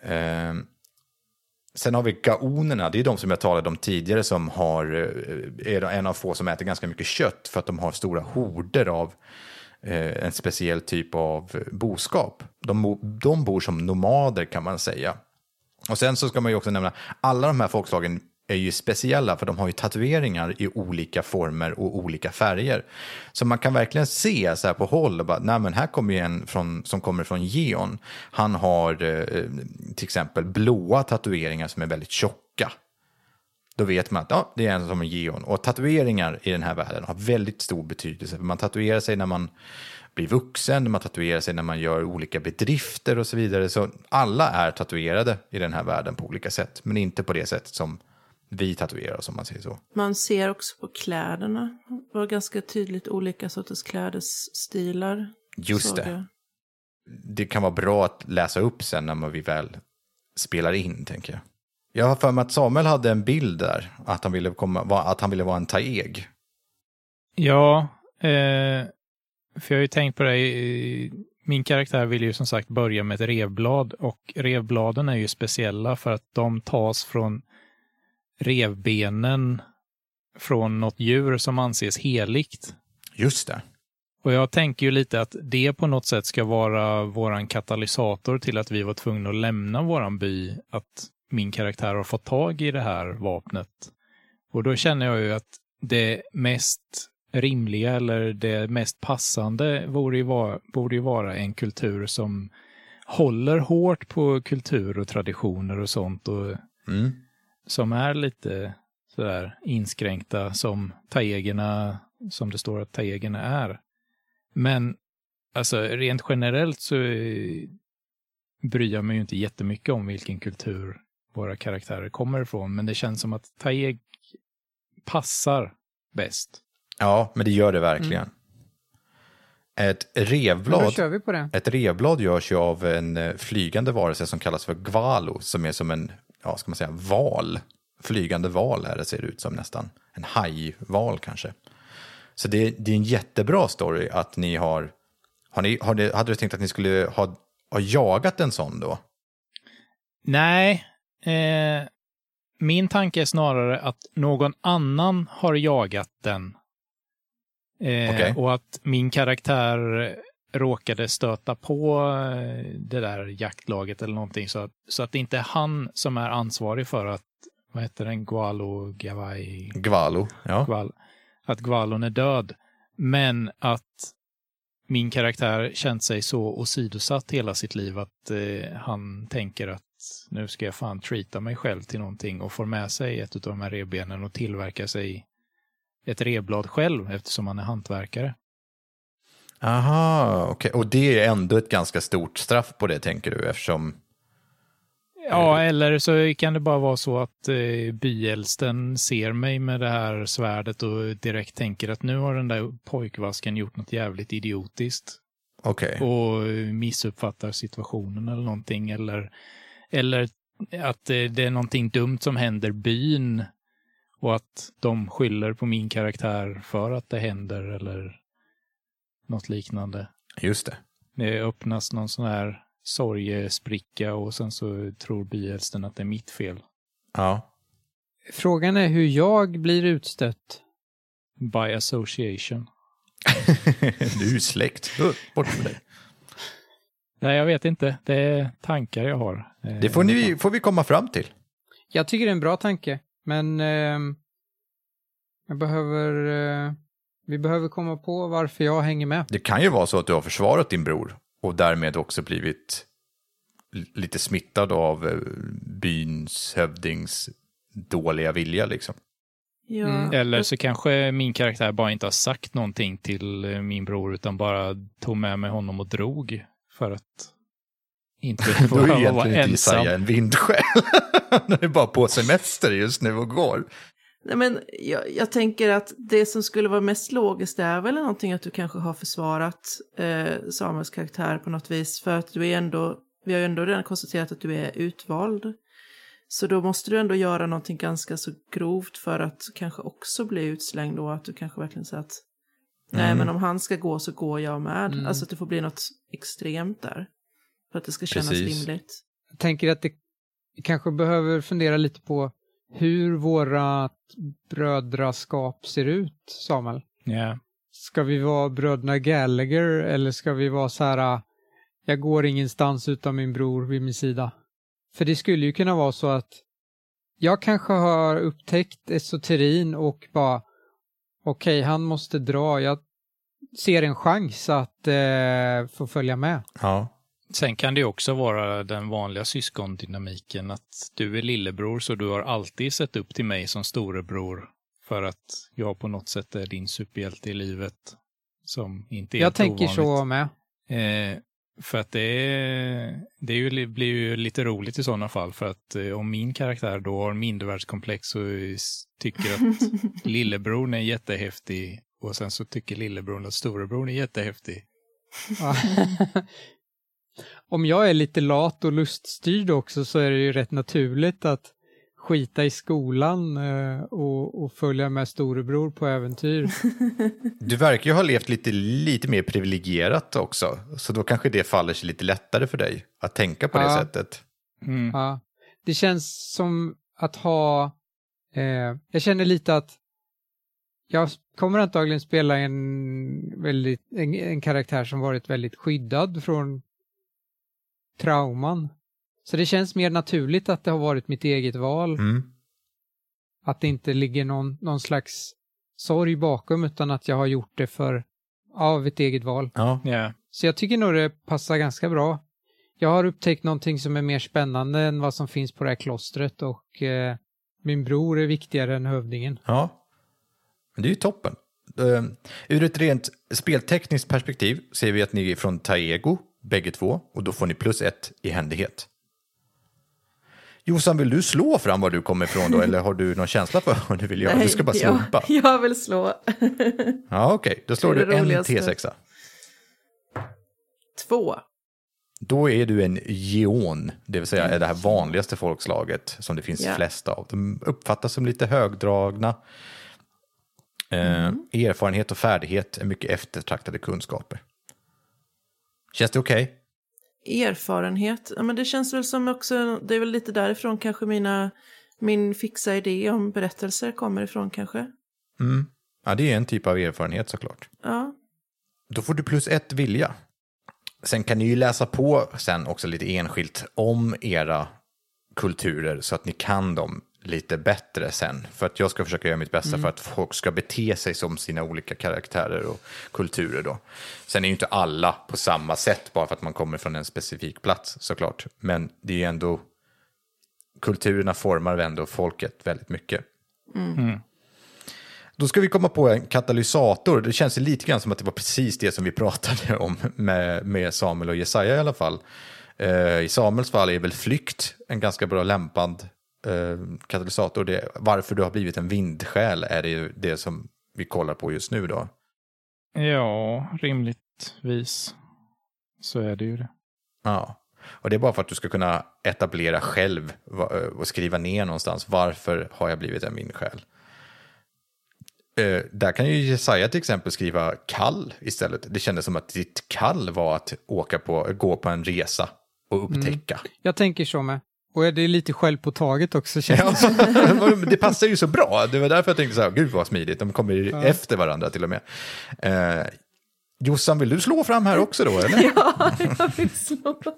Eh, sen har vi gaonerna. Det är de som jag talade om tidigare som har, är en av få som äter ganska mycket kött för att de har stora horder av eh, en speciell typ av boskap. De, de bor som nomader kan man säga. Och sen så ska man ju också nämna alla de här folkslagen är ju speciella för de har ju tatueringar i olika former och olika färger. Så man kan verkligen se så här på håll och bara, nej men här kommer ju en från, som kommer från Geon. Han har eh, till exempel blåa tatueringar som är väldigt tjocka. Då vet man att ja, det är en som är Geon. Och tatueringar i den här världen har väldigt stor betydelse. För man tatuerar sig när man blir vuxen, man tatuerar sig när man gör olika bedrifter och så vidare. Så alla är tatuerade i den här världen på olika sätt. Men inte på det sättet som vi tatuerar oss, om man säger så. Man ser också på kläderna. Det var ganska tydligt olika sorters klädesstilar. Just det. Jag. Det kan vara bra att läsa upp sen när vi väl spelar in, tänker jag. Jag har för mig att Samuel hade en bild där. Att han ville, komma, att han ville vara en taeg. Ja, eh, för jag har ju tänkt på det. Min karaktär vill ju som sagt börja med ett revblad. Och revbladen är ju speciella för att de tas från revbenen från något djur som anses heligt. Just det. Och jag tänker ju lite att det på något sätt ska vara våran katalysator till att vi var tvungna att lämna våran by. Att min karaktär har fått tag i det här vapnet. Och då känner jag ju att det mest rimliga eller det mest passande borde ju vara, borde ju vara en kultur som håller hårt på kultur och traditioner och sånt. Och mm. som är lite sådär inskränkta som taegerna, som det står att taegerna är. Men alltså rent generellt så bryr jag mig ju inte jättemycket om vilken kultur våra karaktärer kommer ifrån. Men det känns som att taeg passar bäst. Ja, men det gör det verkligen. Mm. Ett revblad, kör vi på det. Ett revblad görs ju av en flygande varelse som kallas för gvalo, som är som en ja, ska man säga, val. Flygande val är det, ser det ut som nästan. En hajval kanske. Så det, det är en jättebra story att ni har... har, ni, har ni, hade du tänkt att ni skulle ha, ha jagat en sån då? Nej. Eh, min tanke är snarare att någon annan har jagat den. Eh, okay. Och att min karaktär råkade stöta på det där jaktlaget eller någonting. Så att, så att det inte är han som är ansvarig för att, vad heter den, Gualo Gavai? Gualo, ja. Gualo, att Gualon är död. Men att min karaktär känt sig så åsidosatt hela sitt liv att eh, han tänker att nu ska jag fan treata mig själv till någonting och får med sig ett av de här rebenen och tillverka sig ett reblad själv eftersom han är hantverkare. Aha, okej. Okay. Och det är ändå ett ganska stort straff på det, tänker du, eftersom... Ja, eller så kan det bara vara så att eh, byälsten ser mig med det här svärdet och direkt tänker att nu har den där pojkvasken gjort något jävligt idiotiskt. Okej. Okay. Och missuppfattar situationen eller någonting. Eller, eller att eh, det är någonting dumt som händer byn och att de skyller på min karaktär för att det händer eller något liknande. Just det. Det öppnas någon sån här sorgespricka och sen så tror byälsten att det är mitt fel. Ja. Frågan är hur jag blir utstött. By association. Du är släkt. Bort med dig. Nej, jag vet inte. Det är tankar jag har. Det får, ni, får vi komma fram till. Jag tycker det är en bra tanke. Men eh, jag behöver, eh, vi behöver komma på varför jag hänger med. Det kan ju vara så att du har försvarat din bror. Och därmed också blivit lite smittad av byns hövdings dåliga vilja liksom. Ja. Mm. Eller så kanske min karaktär bara inte har sagt någonting till min bror utan bara tog med mig honom och drog för att inte få vara ensam. Då är egentligen Isaiah en vindsjäl. Han är bara på semester just nu och går. Nej, men jag, jag tänker att det som skulle vara mest logiskt är väl någonting att du kanske har försvarat eh, Samuels karaktär på något vis. För att du är ändå, vi har ju ändå redan konstaterat att du är utvald. Så då måste du ändå göra någonting ganska så grovt för att kanske också bli utslängd då. Att du kanske verkligen säger att mm. nej men om han ska gå så går jag med. Mm. Alltså att det får bli något extremt där. För att det ska kännas Precis. rimligt. Jag tänker att det kanske behöver fundera lite på hur våra brödraskap ser ut, Samuel. Yeah. Ska vi vara bröderna Gallagher eller ska vi vara så här, jag går ingenstans utan min bror vid min sida? För det skulle ju kunna vara så att jag kanske har upptäckt esoterin och bara, okej, okay, han måste dra. Jag ser en chans att eh, få följa med. Ja. Sen kan det också vara den vanliga syskondynamiken att du är lillebror så du har alltid sett upp till mig som storebror för att jag på något sätt är din superhjälte i livet som inte är jag helt ovanligt. Jag tänker så med. Eh, för att det, är, det är ju, blir ju lite roligt i sådana fall för att eh, om min karaktär då har mindervärdskomplex och tycker att lillebror är jättehäftig och sen så tycker lillebror att storebror är jättehäftig. Om jag är lite lat och luststyrd också så är det ju rätt naturligt att skita i skolan och, och följa med storebror på äventyr. Du verkar ju ha levt lite, lite mer privilegierat också. Så då kanske det faller sig lite lättare för dig att tänka på ja. det sättet. Mm. Ja. Det känns som att ha... Eh, jag känner lite att jag kommer antagligen spela en, väldigt, en, en karaktär som varit väldigt skyddad från trauman. Så det känns mer naturligt att det har varit mitt eget val. Mm. Att det inte ligger någon, någon slags sorg bakom utan att jag har gjort det för av ett eget val. Ja. Yeah. Så jag tycker nog det passar ganska bra. Jag har upptäckt någonting som är mer spännande än vad som finns på det här klostret och eh, min bror är viktigare än hövdingen. Ja, men det är ju toppen. Uh, ur ett rent speltekniskt perspektiv ser vi att ni är från Taego. Bägge två. Och då får ni plus ett i händighet. Jossan, vill du slå fram var du kommer ifrån då? Eller har du någon känsla för vad du vill göra? Nej, du ska bara slumpa. Jag, jag vill slå. Ja, okej. Okay. Då slår du en T sex. Två. Då är du en geon. Det vill säga är det här vanligaste folkslaget som det finns yeah. flest av. De uppfattas som lite högdragna. Mm. Eh, erfarenhet och färdighet är mycket eftertraktade kunskaper. Känns det okej? Okay? Erfarenhet. Ja, men det känns väl som också, det är väl lite därifrån kanske mina, min fixa idé om berättelser kommer ifrån kanske. Mm. Ja, det är en typ av erfarenhet såklart. Ja. Då får du plus ett vilja. Sen kan ni ju läsa på sen också lite enskilt om era kulturer så att ni kan dem lite bättre sen. För att jag ska försöka göra mitt bästa mm. för att folk ska bete sig som sina olika karaktärer och kulturer då. Sen är ju inte alla på samma sätt bara för att man kommer från en specifik plats såklart. Men det är ju ändå, kulturerna formar ändå folket väldigt mycket. Mm. Mm. Då ska vi komma på en katalysator. Det känns lite grann som att det var precis det som vi pratade om med, med Samuel och Jesaja i alla fall. Eh, I Samuels fall är väl flykt en ganska bra lämpad eh, katalysator. Det, varför du har blivit en vindsjäl är det ju det som vi kollar på just nu då. Ja, rimligtvis så är det ju det. Ja, och det är bara för att du ska kunna etablera själv och skriva ner någonstans. Varför har jag blivit en vindsjäl? Uh, där kan ju Jesaja till exempel skriva kall istället. Det kändes som att ditt kall var att åka på, gå på en resa och upptäcka. Mm. Jag tänker så med. Och det är lite självpåtaget också. Känns. Ja, det passar ju så bra. Det var därför jag tänkte så här, gud vad smidigt. De kommer ja. efter varandra till och med. Uh, Jossan, vill du slå fram här också då? Eller? Ja, jag vill slå fram.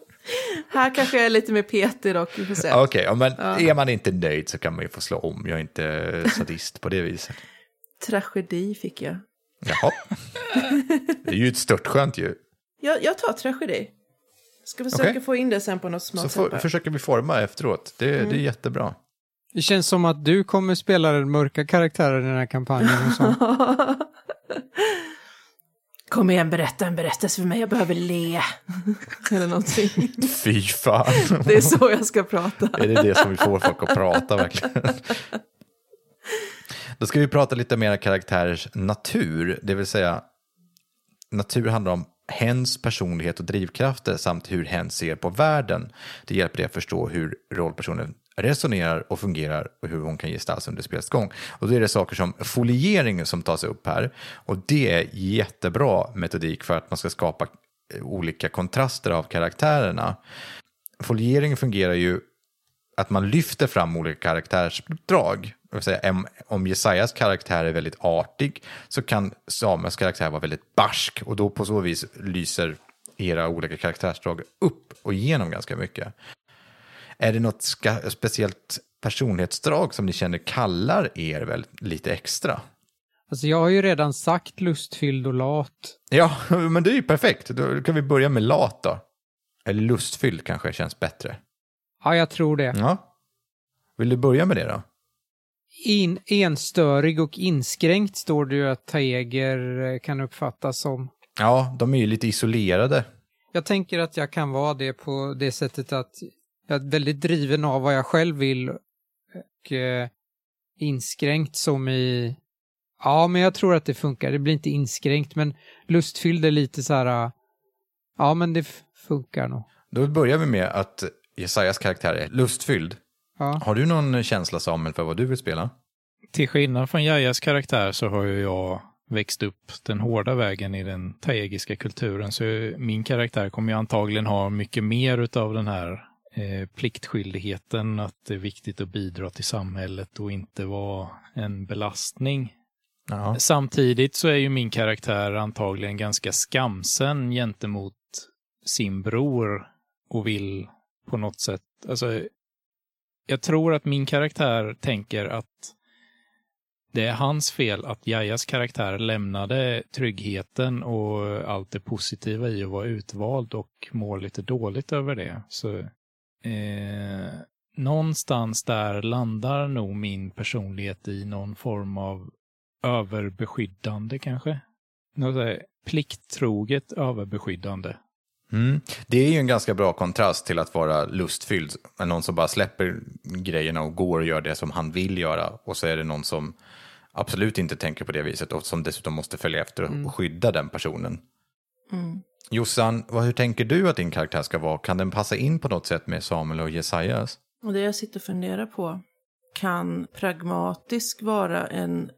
Här kanske jag är lite mer petig dock. Okej, okay, men ja. är man inte nöjd så kan man ju få slå om. Jag är inte sadist på det viset. Tragedi fick jag. Jaha. Det är ju ett störtskönt ju. Jag, jag tar tragedi. Ska försöka okay. få in det sen på något smart sätt. Så för, försöker vi forma efteråt. Det, mm. det är jättebra. Det känns som att du kommer spela den mörka karaktären i den här kampanjen. Och sånt. Kom igen, berätta en berättelse för mig. Jag behöver le. Eller någonting. Fy fan. Det är så jag ska prata. Är det det som vi får folk att prata verkligen? Då ska vi prata lite mer om karaktärers natur, det vill säga natur handlar om hens personlighet och drivkrafter samt hur hen ser på världen. Det hjälper dig att förstå hur rollpersonen resonerar och fungerar och hur hon kan gestaltas under spelets gång. Och då är det saker som foliering som tas upp här och det är jättebra metodik för att man ska skapa olika kontraster av karaktärerna. Foliering fungerar ju att man lyfter fram olika karaktärsdrag. Om Jesajas karaktär är väldigt artig så kan Samuels karaktär vara väldigt barsk. Och då på så vis lyser era olika karaktärsdrag upp och igenom ganska mycket. Är det något ska- speciellt personlighetsdrag som ni känner kallar er väl lite extra? Alltså jag har ju redan sagt lustfylld och lat. Ja, men det är ju perfekt. Då kan vi börja med lat då. Eller lustfylld kanske känns bättre. Ja, jag tror det. Ja. Vill du börja med det då? In, enstörig och inskränkt står det ju att taeger kan uppfattas som. Ja, de är ju lite isolerade. Jag tänker att jag kan vara det på det sättet att jag är väldigt driven av vad jag själv vill. Och eh, inskränkt som i... Ja, men jag tror att det funkar. Det blir inte inskränkt, men lustfylld är lite så här... Ja, men det f- funkar nog. Då börjar vi med att Jesajas karaktär är lustfylld. Ja. Har du någon känsla, Samuel, för vad du vill spela? Till skillnad från Jajas karaktär så har ju jag växt upp den hårda vägen i den taegiska kulturen. Så min karaktär kommer ju antagligen ha mycket mer utav den här eh, pliktskyldigheten. Att det är viktigt att bidra till samhället och inte vara en belastning. Ja. Samtidigt så är ju min karaktär antagligen ganska skamsen gentemot sin bror och vill på något sätt... Alltså, jag tror att min karaktär tänker att det är hans fel att Jajas karaktär lämnade tryggheten och allt det positiva i att vara utvald och mår lite dåligt över det. Så eh, någonstans där landar nog min personlighet i någon form av överbeskyddande kanske. Något där, plikttroget överbeskyddande. Mm. Det är ju en ganska bra kontrast till att vara lustfylld. Någon som bara släpper grejerna och går och gör det som han vill göra. Och så är det någon som absolut inte tänker på det viset och som dessutom måste följa efter och mm. skydda den personen. Mm. Jossan, vad, hur tänker du att din karaktär ska vara? Kan den passa in på något sätt med Samuel och Jesajas? Och det jag sitter och funderar på, kan pragmatisk vara en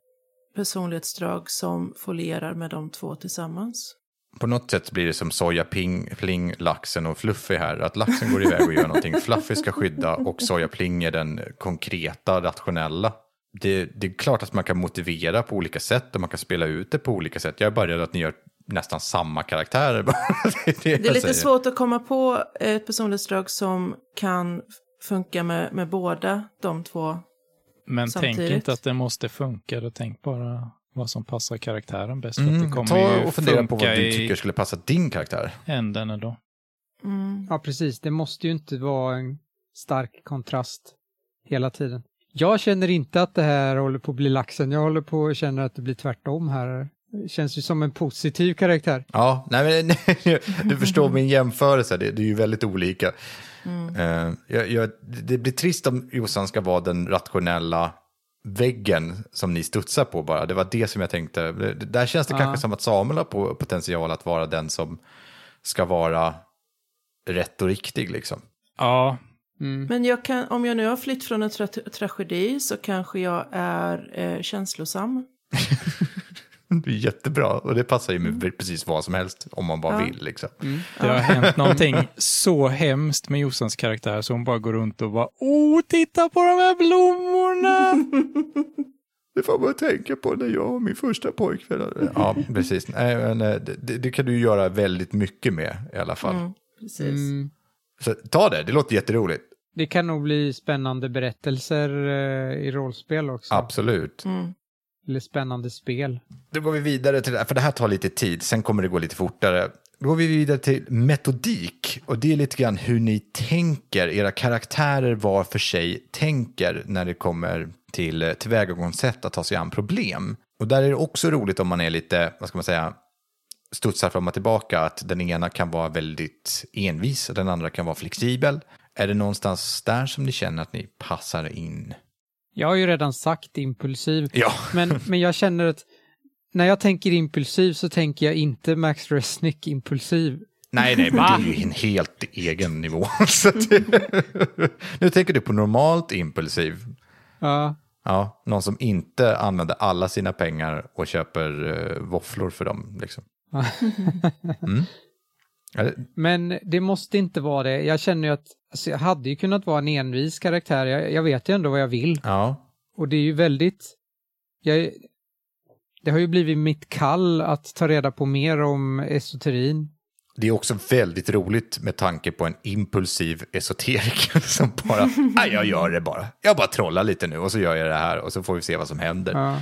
personlighetsdrag som folierar med de två tillsammans? På något sätt blir det som soja ping, pling, laxen och Fluffy här. Att laxen går iväg och gör någonting. Fluffy ska skydda och soja pling är den konkreta, rationella. det, det är klart att man kan motivera på olika sätt och man kan spela ut det på olika sätt. Jag är bara rädd att ni gör nästan samma karaktärer. det, det, det är lite säger. svårt att komma på ett personlighetsdrag som kan funka med, med båda de två. Men samtidigt. Tänk inte att det måste funka, då tänk bara vad som passar karaktären bäst. Mm, att det kommer ta och fundera på vad du tycker skulle passa din karaktär. Änden ändå. Mm. Ja, precis. Det måste ju inte vara en stark kontrast hela tiden. Jag känner inte att det här håller på att bli laxen. Jag håller på och känner att det blir tvärtom här. Det känns ju som en positiv karaktär. Ja, nej, men, nej, du förstår min jämförelse. Det, det är ju väldigt olika. Mm. Uh, jag, jag, det blir trist om Jossan ska vara den rationella väggen som ni studsar på bara. Det var det som jag tänkte. Det, där känns det ja. kanske som att Samuel har på potential att vara den som ska vara rätt och riktig liksom. Ja. Mm. Men jag kan, om jag nu har flytt från en tra- tragedi så kanske jag är eh, känslosam. Det är jättebra och det passar ju med mm. precis vad som helst om man bara ja. vill liksom. Mm. Det har hänt någonting så hemskt med Jossans karaktär så hon bara går runt och bara åh, titta på de här blommorna! Det får man tänka på när jag och min första pojkvän. Ja, precis. Nej, men, det, det kan du göra väldigt mycket med i alla fall. Mm, precis. Mm. Så ta det, det låter jätteroligt. Det kan nog bli spännande berättelser eh, i rollspel också. Absolut. Mm. Eller spännande spel. Då går vi vidare till, för det här tar lite tid, sen kommer det gå lite fortare. Då går vi vidare till metodik. Och det är lite grann hur ni tänker, era karaktärer var för sig tänker när det kommer till tillvägagångssätt att ta sig an problem. Och där är det också roligt om man är lite, vad ska man säga, studsar fram och tillbaka. Att den ena kan vara väldigt envis och den andra kan vara flexibel. Är det någonstans där som ni känner att ni passar in? Jag har ju redan sagt impulsiv. Ja. men, men jag känner att när jag tänker impulsiv så tänker jag inte Max Resnick impulsiv. Nej, nej, men det är ju en helt egen nivå. Så nu tänker du på normalt impulsiv. Ja. Ja, någon som inte använder alla sina pengar och köper uh, våfflor för dem. Liksom. Mm. Men det måste inte vara det. Jag känner ju att alltså, jag hade ju kunnat vara en envis karaktär. Jag, jag vet ju ändå vad jag vill. Ja. Och det är ju väldigt... Jag, det har ju blivit mitt kall att ta reda på mer om esoterin. Det är också väldigt roligt med tanke på en impulsiv esoteriker som bara... Nej, jag gör det bara. Jag bara trollar lite nu och så gör jag det här och så får vi se vad som händer. Ja.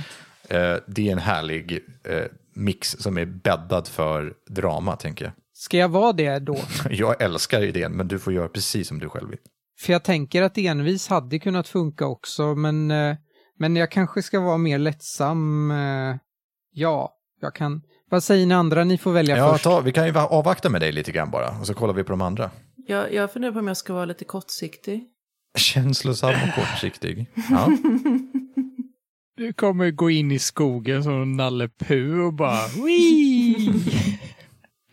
Uh, det är en härlig uh, mix som är bäddad för drama, tänker jag. Ska jag vara det då? Jag älskar idén, men du får göra precis som du själv vill. För jag tänker att envis hade kunnat funka också, men, men jag kanske ska vara mer lättsam. Ja, jag kan... Vad säger ni andra? Ni får välja ja, först. Ta, vi kan ju avvakta med dig lite grann bara, och så kollar vi på de andra. Jag, jag funderar på om jag ska vara lite kortsiktig. Känslosam och kortsiktig. Ja. Du kommer gå in i skogen som Nalle Puh och bara... Wii!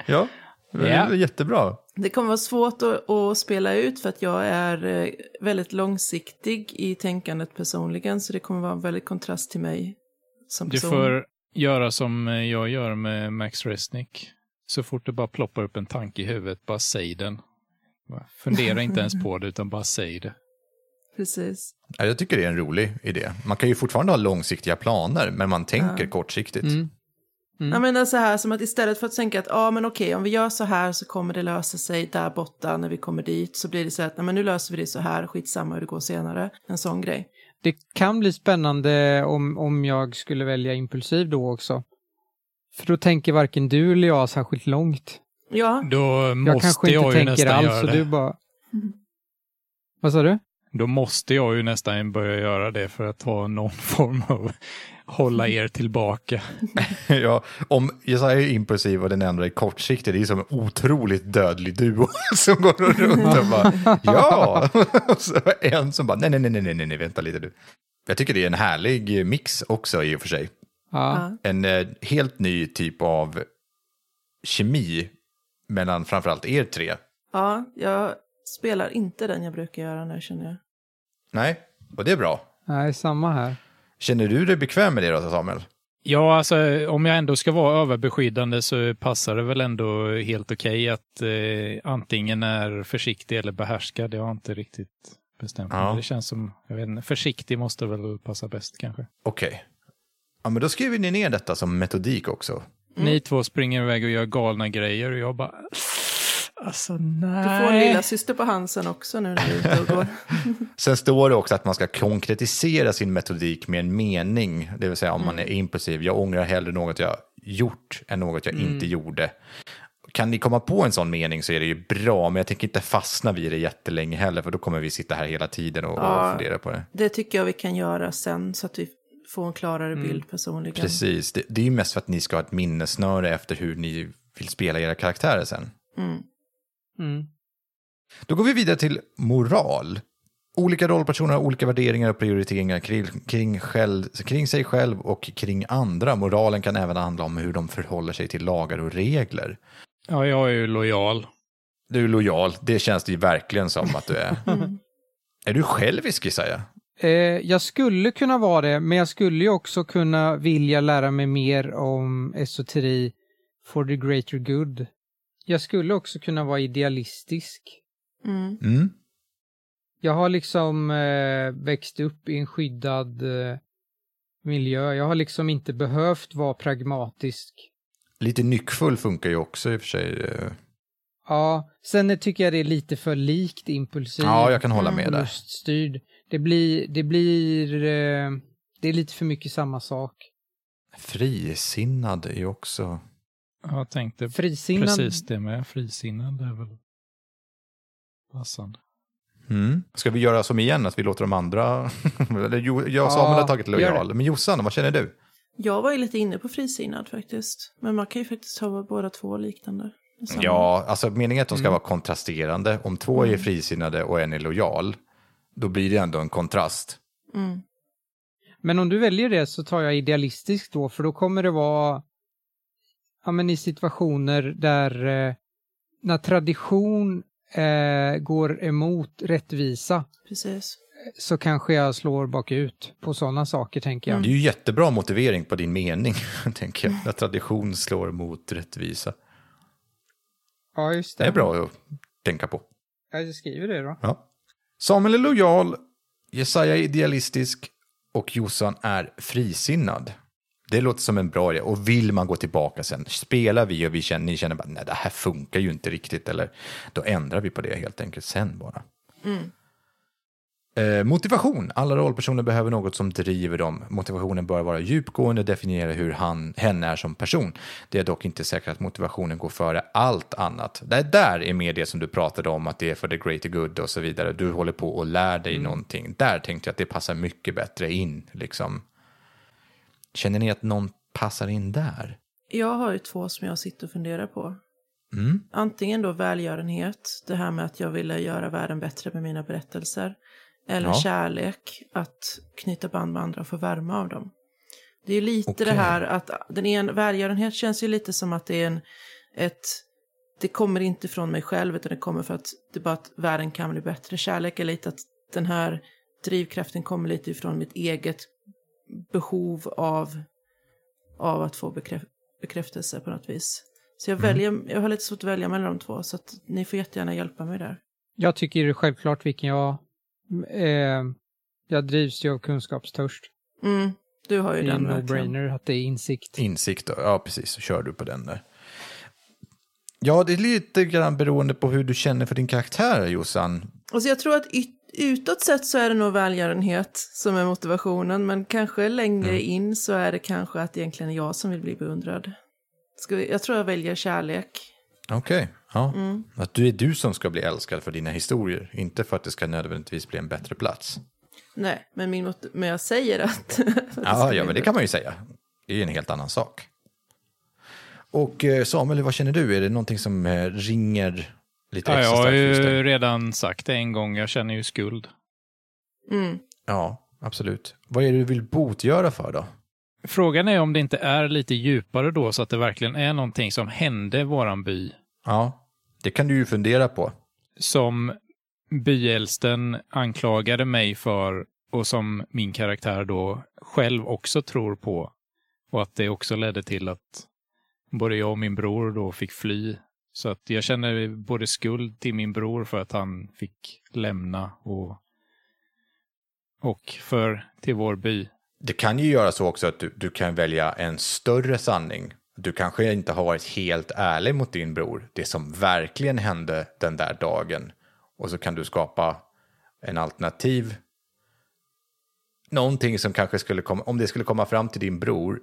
Ja. Det är ja. jättebra. Det kommer vara svårt att, att spela ut för att jag är väldigt långsiktig i tänkandet personligen. Så det kommer vara en väldigt kontrast till mig som person. Du får göra som jag gör med Max Resnick. Så fort du bara ploppar upp en tanke i huvudet, bara säg den. Fundera inte ens på det utan bara säg det. Precis. Ja, jag tycker det är en rolig idé. Man kan ju fortfarande ha långsiktiga planer men man tänker ja. kortsiktigt. Mm. Mm. Jag menar så här, som att istället för att tänka att ah, men okej, om vi gör så här så kommer det lösa sig där borta när vi kommer dit. Så blir det så att nej, men nu löser vi det så här, skitsamma hur det går senare. En sån grej. Det kan bli spännande om, om jag skulle välja impulsiv då också. För då tänker varken du eller jag särskilt långt. Ja. Då måste jag kanske inte jag ju tänker alls så du bara... Mm. Vad sa du? Då måste jag ju nästan börja göra det för att ha någon form av hålla er tillbaka. Ja, om Jesaja är impulsiv och den andra är kortsiktig, det är som en otroligt dödlig duo som går runt och bara ja! Och så en som bara nej, nej, nej, nej, nej, nej, vänta lite du. Jag tycker det är en härlig mix också i och för sig. Ja. En eh, helt ny typ av kemi mellan framförallt er tre. Ja, jag spelar inte den jag brukar göra nu, känner jag. Nej, och det är bra. Nej, samma här. Känner du dig bekväm med det då, Samuel? Ja, alltså om jag ändå ska vara överbeskyddande så passar det väl ändå helt okej att eh, antingen är försiktig eller behärskad. Jag har inte riktigt bestämt. Ja. Det känns som, jag vet inte, försiktig måste väl passa bäst kanske. Okej. Okay. Ja, men då skriver ni ner detta som metodik också. Mm. Ni två springer iväg och gör galna grejer och jag bara... Alltså, nej. Du får en lilla syster på Hansen också nu när du är ute och går. Sen står det också att man ska konkretisera sin metodik med en mening. Det vill säga om mm. man är impulsiv. Jag ångrar hellre något jag gjort än något jag mm. inte gjorde. Kan ni komma på en sån mening så är det ju bra. Men jag tänker inte fastna vid det jättelänge heller. För då kommer vi sitta här hela tiden och, ja, och fundera på det. Det tycker jag vi kan göra sen så att vi... få en klarare bild mm. personligen. Precis, det, det är ju mest för att ni ska ha ett minnesnöre efter hur ni vill spela era karaktärer sen. Mm. Mm. Då går vi vidare till moral. Olika rollpersoner har olika värderingar och prioriteringar kring, kring, själv, kring sig själv och kring andra. Moralen kan även handla om hur de förhåller sig till lagar och regler. Ja, jag är ju lojal. Du är lojal, det känns det ju verkligen som att du är. Mm. Är du självisk, Isaiah? Jag skulle kunna vara det, men jag skulle ju också kunna vilja lära mig mer om esoteri for the greater good. Jag skulle också kunna vara idealistisk. Mm. Mm. Jag har liksom eh, växt upp i en skyddad eh, miljö. Jag har liksom inte behövt vara pragmatisk. Lite nyckfull funkar ju också i och för sig. Ja, sen tycker jag det är lite för likt impulsivt. Ja, jag kan hålla med där. Styrd. Det blir, det blir, det är lite för mycket samma sak. Frisinnad är ju också... Jag tänkte frisinnad... precis det med frisinnad är väl passande. Mm. Ska vi göra som igen att vi låter de andra... Jag och ja, Samuel har tagit lojal. Men Jossan, vad känner du? Jag var ju lite inne på frisinnad faktiskt. Men man kan ju faktiskt ha båda två liknande. Samma. Ja, alltså meningen att de ska mm. vara kontrasterande. Om två mm. är frisinnade och en är lojal... Då blir det ändå en kontrast. Mm. Men om du väljer det så tar jag idealistiskt då. För då kommer det vara ja, men i situationer där eh, när tradition eh, går emot rättvisa. Precis. Så kanske jag slår bakut på sådana saker, tänker jag. Mm. Det är ju jättebra motivering på din mening, tänker jag. När tradition slår mot rättvisa. Ja, just det. Det är bra att tänka på. Jag skriver det då. Ja. Samuel är lojal, Jesaja är idealistisk och Jossan är frisinnad. Det låter som en bra idé. Och vill man gå tillbaka sen, spelar vi och vi känner, ni känner bara, nej det här funkar ju inte riktigt. Eller då ändrar vi på det helt enkelt sen bara. Mm. Eh, motivation. Alla rollpersoner behöver något som driver dem. Motivationen bör vara djupgående och definiera hur han, henne är som person. Det är dock inte säkert att motivationen går före allt annat. Det där är med det som du pratade om, att det är för the greater good och så vidare. Du håller på och lär dig mm. någonting. Där tänkte jag att det passar mycket bättre in. Liksom. Känner ni att någon passar in där? Jag har ju två som jag sitter och funderar på. Mm. Antingen då välgörenhet. Det här med att jag ville göra världen bättre med mina berättelser. Eller ja. Kärlek, att knyta band med andra och få värme av dem. Det är lite okay. Det här att den en välgörenhet känns ju lite som att det är en, ett, det kommer inte från mig själv utan det kommer för att det bara att världen kan bli bättre. Kärlek är lite att den här drivkraften kommer lite ifrån mitt eget behov av, av att få bekräf- bekräftelse på något vis. Så jag, mm. väljer, jag har lite svårt att välja mellan de två så att ni får jättegärna hjälpa mig där. Jag tycker det är självklart vilken jag... Eh, jag drivs ju av kunskapstörst. Mm, du har ju det den. Det är en no-brainer att det är insikt. Insikt, ja precis. Så kör du på den där. Ja, det är lite grann beroende på hur du känner för din karaktär, Jossan. Alltså jag tror att yt- utåt sett så är det nog välgörenhet som är motivationen. Men kanske längre mm. in så är det kanske att det egentligen är jag som vill bli beundrad. Ska vi, jag tror jag väljer kärlek. Okej. Okay. Ja, mm. att du är du som ska bli älskad för dina historier. Inte för att det ska nödvändigtvis bli en bättre plats. Nej, men, min mot- men jag säger att... ja, ja, men det kan man ju säga. Det är en helt annan sak. Och Samuel, vad känner du? Är det någonting som ringer lite ja, extra starkt? Jag har ju redan sagt det en gång. Jag känner ju skuld. Mm. Ja, absolut. Vad är det du vill botgöra för då? Frågan är om det inte är lite djupare då så att det verkligen är någonting som hände i våran by. Ja. Det kan du ju fundera på. Som byälsten anklagade mig för och som min karaktär då själv också tror på. Och att det också ledde till att både jag och min bror då fick fly. Så att jag känner både skuld till min bror för att han fick lämna och och för till vår by. Det kan ju göra så också att du, du kan välja en större sanning. Du kanske inte har varit helt ärlig mot din bror. Det som verkligen hände den där dagen. Och så kan du skapa en alternativ. Någonting som kanske skulle komma, om det skulle komma fram till din bror,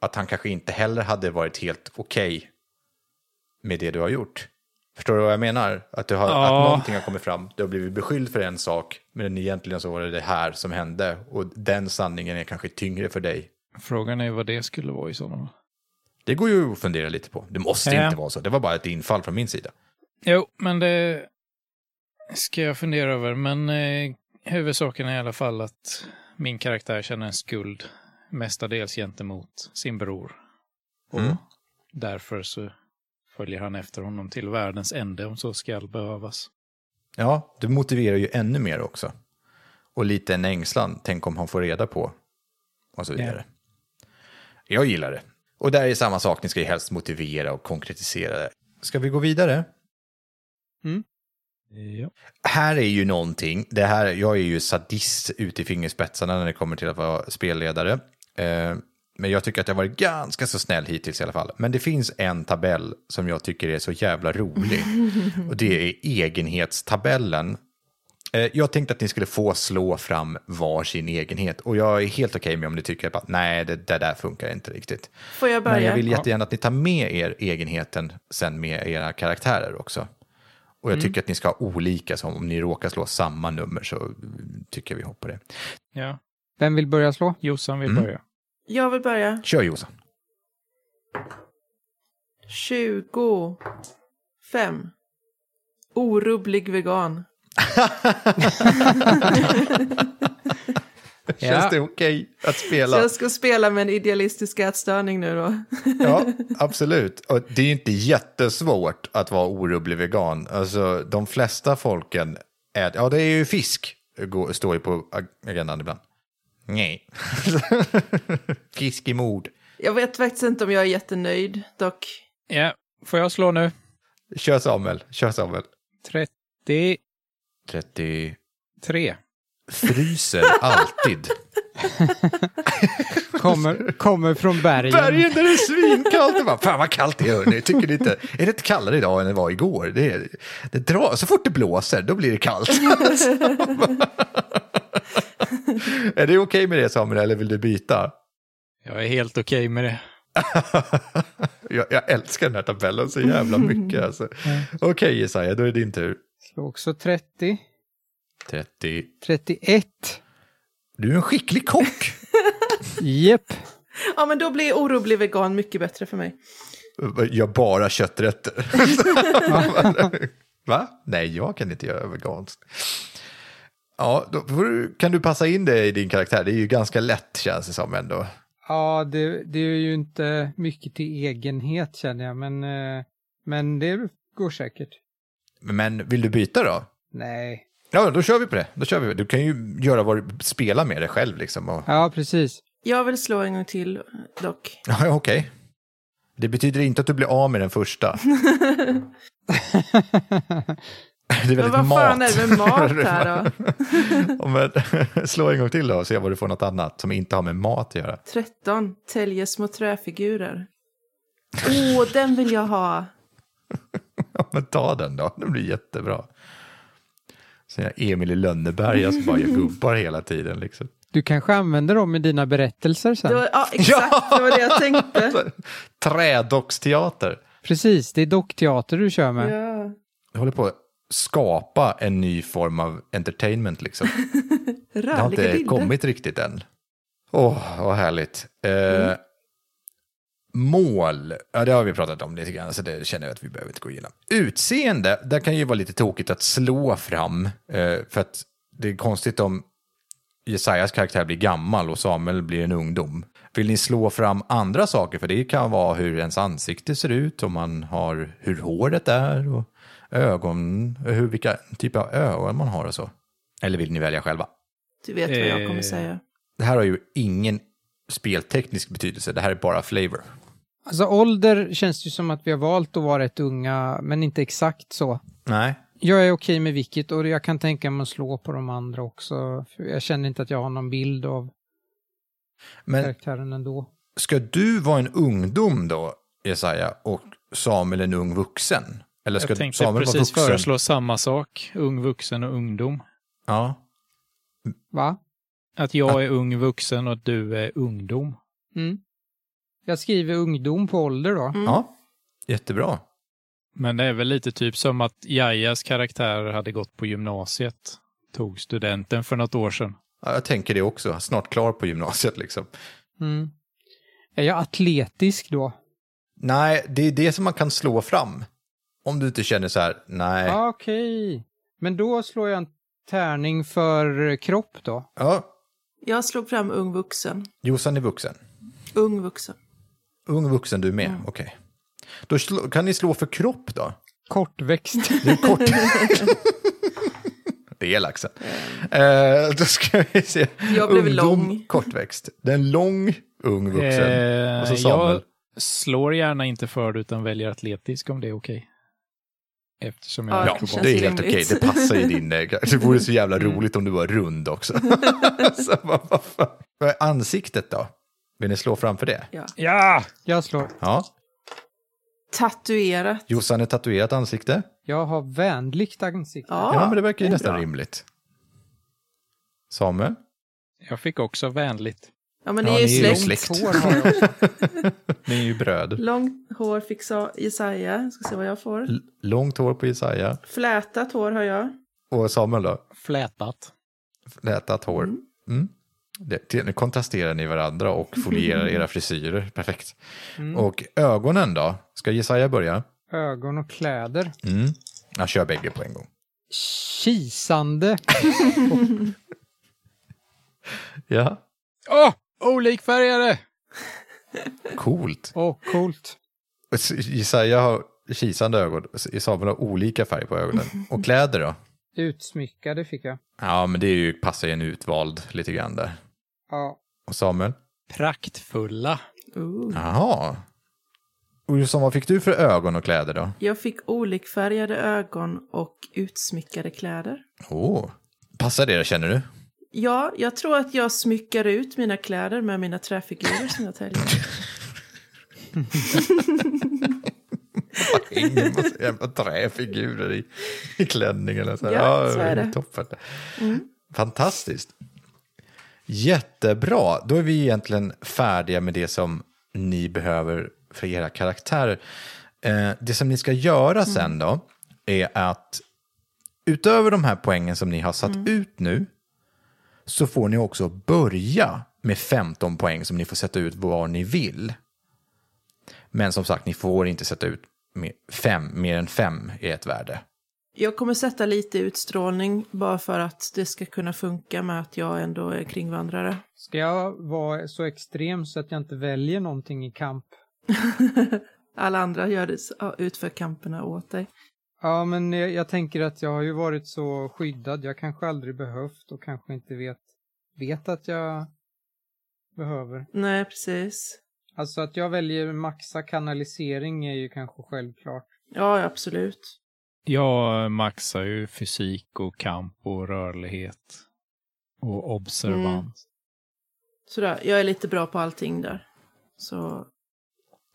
att han kanske inte heller hade varit helt okej okay med det du har gjort. Förstår du vad jag menar? Att, du har, ja. att någonting har kommit fram. Du har blivit beskyld för en sak, men egentligen så var det det här som hände. Och den sanningen är kanske tyngre för dig. Frågan är vad det skulle vara i sådana. Det går ju att fundera lite på. Det måste ja. inte vara så. Det var bara ett infall från min sida. Jo, men det ska jag fundera över. Men eh, huvudsaken är i alla fall att min karaktär känner en skuld. Mestadels gentemot sin bror. Och mm. därför så följer han efter honom till världens ände om så ska behövas. Ja, du motiverar ju ännu mer också. Och lite en ängslan. Tänk om han får reda på. Och så vidare. Ja. Jag gillar det. Och där är samma sak, ni ska ju helst motivera och konkretisera det. Ska vi gå vidare? Mm. Ja. Här är ju någonting, det här, jag är ju sadist ute i fingerspetsarna när det kommer till att vara spelledare. Eh, men jag tycker att jag har varit ganska så snäll hittills i alla fall. Men det finns en tabell som jag tycker är så jävla rolig. Och det är egenhetstabellen. Jag tänkte att ni skulle få slå fram varsin egenhet. Och jag är helt okej med om ni tycker att nej, det, det där funkar inte riktigt. Får jag börja? Men jag vill jättegärna att ni tar med er egenheten sen med era karaktärer också. Och jag mm. tycker att ni ska ha olika. Så om ni råkar slå samma nummer så tycker vi hoppar det. Ja. Vem vill börja slå? Jossan vill mm. börja. Jag vill börja. Kör Jossan. tjugofem. Orubblig vegan. Känns ja. det okej okay att spela? Så jag ska spela med en idealistisk ätstörning nu då. Ja, absolut. Och det är ju inte jättesvårt att vara orubblig vegan. Alltså de flesta folken äter, ja det är ju fisk, Gå, står ju på agendan ibland. Nej. Fisk i mord. Jag vet faktiskt inte om jag är jättenöjd dock. Ja, får jag slå nu? Kör Samuel, kör Samuel. trettio. trettiotre. Fryser alltid. kommer, kommer från bergen. Bergen där det är svinkallt. Det bara, fan vad kallt det är. Tycker det inte, är det inte kallare idag än det var igår? Det är, det drar, så fort det blåser, då blir det kallt. Är det okej med det Samuel, eller vill du byta? Jag är helt okej med det. jag, jag älskar den här tabellen så jävla mycket. Alltså. Okej okay, Jesaja, då är det din tur. Slå också trettio. trettio. trettioett. Du är en skicklig kock. Jepp. Ja, men då blir orubblig vegan mycket bättre för mig. Jag bara kötträtter. Va? Nej, jag kan inte göra veganskt. Ja, då kan du passa in det i din karaktär. Det är ju ganska lätt känns det som ändå. Ja, det, det är ju inte mycket till egenhet känner jag. Men, men det går säkert. Men vill du byta då? Nej. Ja, då kör vi på det. Då kör vi. Du kan ju göra vad du spelar med dig själv liksom. Och... Ja, precis. Jag vill slå en gång till dock. Ja, okej. Okay. Det betyder inte att du blir av med den första. Det är väldigt mat. Men vad mat. Fan är det med mat här då? Slå en gång till då och se vad du får något annat som inte har med mat att göra. tretton. Tälje små träfigurer. Åh, oh, den vill jag ha. Ja, men ta den då. Det blir jättebra. Så jag Emil i Lönneberg jag bara jag gubbar hela tiden liksom. Du kanske använder dem i dina berättelser sen. Det var, ja, exakt. Det var det jag tänkte. Trädocksteater. Precis, det är dockteater du kör med. Ja. Jag håller på att skapa en ny form av entertainment liksom. Det har inte bilder. Kommit riktigt än. Åh, oh, vad härligt. Eh, mm. Mål, ja det har vi pratat om lite grann så det känner jag att vi behöver inte gå igenom. Utseende, där kan ju vara lite tokigt att slå fram för att det är konstigt om Jesajas karaktär blir gammal och Samuel blir en ungdom. Vill ni slå fram andra saker för det kan vara hur ens ansikte ser ut om man har hur håret är och ögon, hur, vilka typer av ögon man har och så. Eller vill ni välja själva? Du vet vad jag kommer säga. Det här har ju ingen spelteknisk betydelse, det här är bara flavor. Alltså ålder känns ju som att vi har valt att vara rätt unga, men inte exakt så. Nej, Jag är okej med vilket, och jag kan tänka mig att slå på de andra också. För jag känner inte att jag har någon bild av Men karaktären ändå. Ska du vara en ungdom då, Jesaja, och Samuel en ung vuxen? Eller ska jag tänkte Samuel precis vara vuxen? Föreslå samma sak. Ung vuxen och ungdom. Ja. Va? Att jag att... är ung vuxen och du är ungdom. Mm. Jag skriver ungdom på ålder då. Mm. Ja, jättebra. Men det är väl lite typ som att Jajas karaktär hade gått på gymnasiet. Tog studenten för något år sedan. Ja, jag tänker det också. Snart klar på gymnasiet liksom. Mm. Är jag atletisk då? Nej, det är det som man kan slå fram. Om du inte känner så här, nej. Ah, okej. Okay. Men då slår jag en tärning för kropp då. Ja. Jag slog fram ung vuxen. Jossan är vuxen. Ung vuxen. Ung vuxen du med, mm. okej. Okay. Då slå, kan ni slå för kropp då? Kortväxt. Det är kort. Det är laxen. Mm. Eh, då ska vi se. Jag blev Ungdom, lång. Kortväxt. Den lång, ung vuxen. Eh, och så Samuel. Jag slår gärna inte för utan väljer atletisk om det är okej. Okay. Eftersom jag ja, det, det är helt okej. Det passar ju din. Det vore så jävla roligt om du var rund också. Så, vad, vad, vad. Vad är ansiktet då? Vill ni slå framför det? Ja. Ja, jag slår. Ja. Tatuerat. Jossan är tatuerat ansikte. Jag har vänligt ansikte. Ja, ja, men det verkar ju det nästan bra. Rimligt. Samuel? Jag fick också vänligt. Ja, men det ja, är ju ni släkt. Är ju släkt. Hår ni är ju bröd. Långt hår fick Jesaja. Ska se vad jag får. L- långt hår på Jesaja. Flätat hår har jag. Och Samuel då? Flätat. Flätat hår. Mm. Mm. Det, nu kontrasterar ni varandra och folierar era frisyrer. Perfekt. Mm. Och ögonen då? Ska Jesaja börja? Ögon och kläder. Mm. Jag kör bägge på en gång. Kisande. Ja. Åh, oh, olikfärgade. Coolt. Åh, oh, coolt. Jesaja har kisande ögon. Samuel har olika färg på ögonen. Och kläder då? Utsmyckade fick jag. Ja, men det är ju, passar ju en utvald lite grann där. Ja. Och Samuel? Praktfulla. Uh. Jaha. Och Jossan, vad fick du för ögon och kläder då? Jag fick olikfärgade ögon och utsmyckade kläder. Åh, oh. Passar det, känner du? Ja, jag tror att jag smyckar ut mina kläder med mina träfigurer som jag täljer. Ingen massa jävla träfigurer i, i klänning eller så. Ja, så är det. Toppen. Mm. Fantastiskt. Jättebra. Då är vi egentligen färdiga med det som ni behöver för era karaktärer. Eh, det som ni ska göra mm. sen då är att utöver de här poängen som ni har satt mm. ut nu så får ni också börja med femton poäng som ni får sätta ut var ni vill. Men som sagt, ni får inte sätta ut fem, mer än fem i ett värde. Jag kommer sätta lite utstrålning bara för att det ska kunna funka med att jag ändå är kringvandrare. Ska jag vara så extrem så att jag inte väljer någonting i kamp? Alla andra gör det utför kamperna åt dig. Ja, men jag, jag tänker att jag har ju varit så skyddad. Jag kanske aldrig behövt och kanske inte vet, vet att jag behöver. Nej, precis. Alltså att jag väljer maxa kanalisering är ju kanske självklart. Ja, absolut. Jag maxar ju fysik och kamp och rörlighet. Och observans. Mm. Sådär, jag är lite bra på allting där. Så.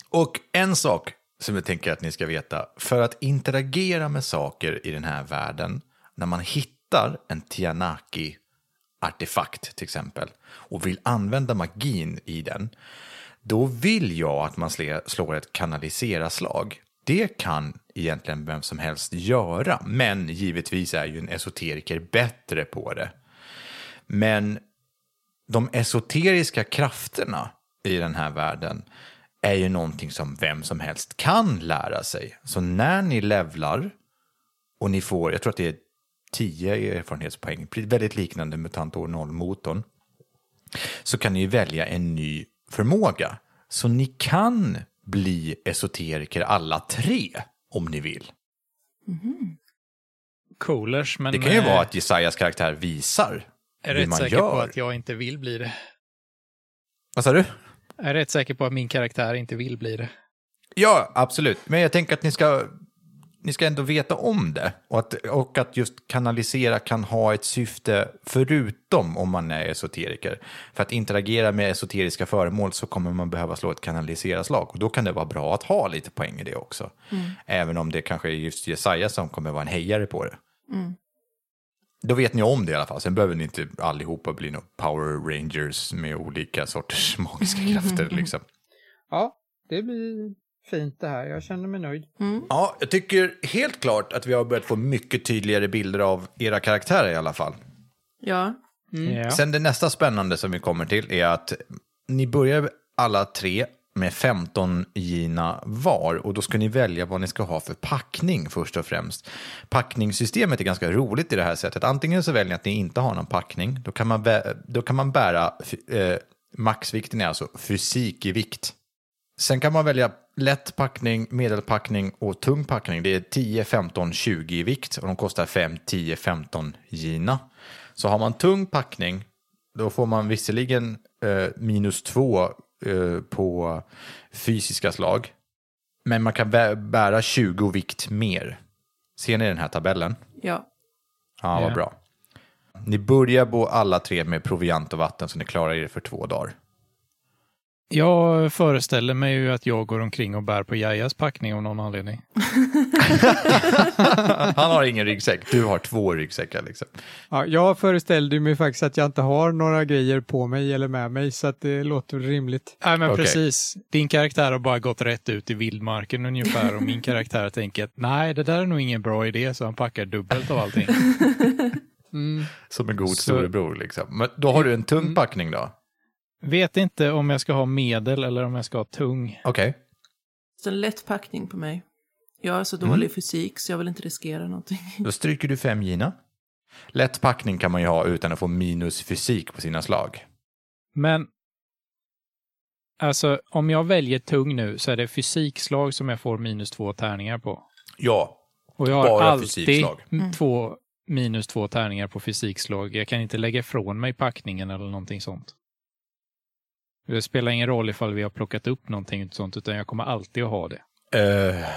Och en sak som jag tänker att ni ska veta. För att interagera med saker i den här världen. När man hittar en Tianaki-artefakt till exempel. Och vill använda magin i den. Då vill jag att man slår ett kanalisera-slag. Det kan egentligen vem som helst göra. Men givetvis är ju en esoteriker bättre på det. Men de esoteriska krafterna i den här världen är ju någonting som vem som helst kan lära sig. Så när ni levlar och ni får, jag tror att det är tio erfarenhetspoäng, väldigt liknande mutantor noll-motorn, så kan ni välja en ny förmåga. Så ni kan bli esoteriker alla tre om ni vill. Mm. Coolers, men det kan ju äh, vara att Jesajas karaktär visar hur man gör. Jag är rätt säker på att jag inte vill bli det. Vad sa du? Jag är rätt säker på att min karaktär inte vill bli det. Ja, absolut. Men jag tänker att ni ska ni ska ändå veta om det. Och att, och att just kanalisera kan ha ett syfte förutom om man är esoteriker. För att interagera med esoteriska föremål så kommer man behöva slå ett kanaliseraslag. Och då kan det vara bra att ha lite poäng i det också. Mm. Även om det kanske är just Jesaja som kommer vara en hejare på det. Mm. Då vet ni om det i alla fall. Sen behöver ni inte allihopa bli några Power Rangers med olika sorters magiska krafter liksom. Ja, det blir fint det här. Jag känner mig nöjd. Mm. Ja, jag tycker helt klart att vi har börjat få mycket tydligare bilder av era karaktärer i alla fall. Ja. Mm. Yeah. Sen det nästa spännande som vi kommer till är att ni börjar alla tre med femton gina var. Och då ska ni välja vad ni ska ha för packning först och främst. Packningssystemet är ganska roligt i det här sättet. Antingen så väljer ni att ni inte har någon packning. Då kan man, bä- då kan man bära... Eh, maxvikten är alltså fysik i vikt. Sen kan man välja lätt packning, medelpackning och tung packning. Det är tio, femton, tjugo i vikt och de kostar fem, tio, femton gina. Så har man tung packning då får man visserligen eh, minus två eh, på fysiska slag. Men man kan bära tjugo vikt mer. Ser ni den här tabellen? Ja. Ja, vad bra. Ni börjar bo alla tre med proviant och vatten så ni klarar er för två dagar. Jag föreställer mig ju att jag går omkring och bär på Jajas packning av någon anledning. Han har ingen ryggsäck, du har två ryggsäckar liksom. Ja, jag föreställde mig faktiskt att jag inte har några grejer på mig eller med mig så att det låter rimligt. Nej men okay. Precis, din karaktär har bara gått rätt ut i vildmarken ungefär och min karaktär tänker att nej det där är nog ingen bra idé så han packar dubbelt av allting. Mm. Som en god storebror liksom. Men då har du en tung packning då? Vet inte om jag ska ha medel eller om jag ska ha tung. Okej. Okay. Så en lätt packning på mig. Jag är så dålig mm. i fysik så jag vill inte riskera någonting. Då stryker du fem gina. Lätt packning kan man ju ha utan att få minus fysik på sina slag. Men alltså om jag väljer tung nu så är det fysikslag som jag får minus två tärningar på. Ja. Och jag har alltid mm. två minus två tärningar på fysikslag. Jag kan inte lägga ifrån mig packningen eller någonting sånt. Det spelar ingen roll ifall vi har plockat upp någonting sånt utan jag kommer alltid att ha det. Uh,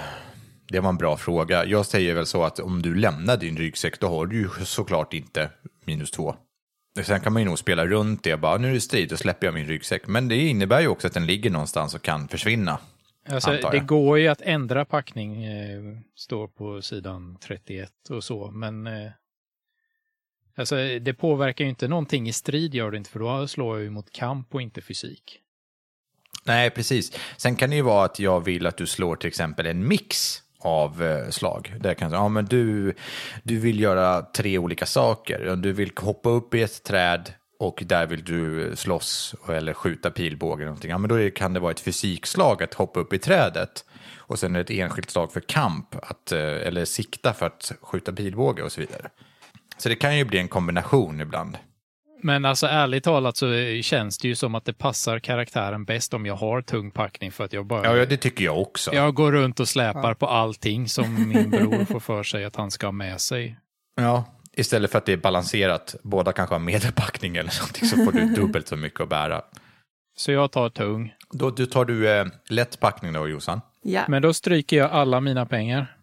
det var en bra fråga. Jag säger väl så att om du lämnar din ryggsäck då har du ju såklart inte minus två. Sen kan man ju nog spela runt det. Bara, nu är det strid och släpper jag min ryggsäck. Men det innebär ju också att den ligger någonstans och kan försvinna. Alltså, det går ju att ändra packning. Eh, står på sidan trettioett och så. Men eh, alltså, det påverkar ju inte någonting i strid gör det inte. För då slår jag ju mot kamp och inte fysik. Nej, precis. Sen kan det ju vara att jag vill att du slår till exempel en mix av eh, slag. Där kan jag säga, ja, men du, du vill göra tre olika saker. Du vill hoppa upp i ett träd. Och där vill du slåss eller skjuta pilbåge eller någonting. Ja, men då kan det vara ett fysikslag att hoppa upp i trädet. Och sen ett enskilt slag för kamp. Att, eller sikta för att skjuta pilbåge och så vidare. Så det kan ju bli en kombination ibland. Men alltså ärligt talat så känns det ju som att det passar karaktären bäst om jag har tung packning. För att jag bara, ja, det tycker jag också. Jag går runt och släpar på allting som min bror får för sig att han ska ha med sig. Ja. Istället för att det är balanserat, båda kanske har medelpackning eller någonting så får du dubbelt så mycket att bära. Så jag tar tung. Då du tar du eh, lätt packning då, Jossan. Ja. Men då stryker jag alla mina pengar.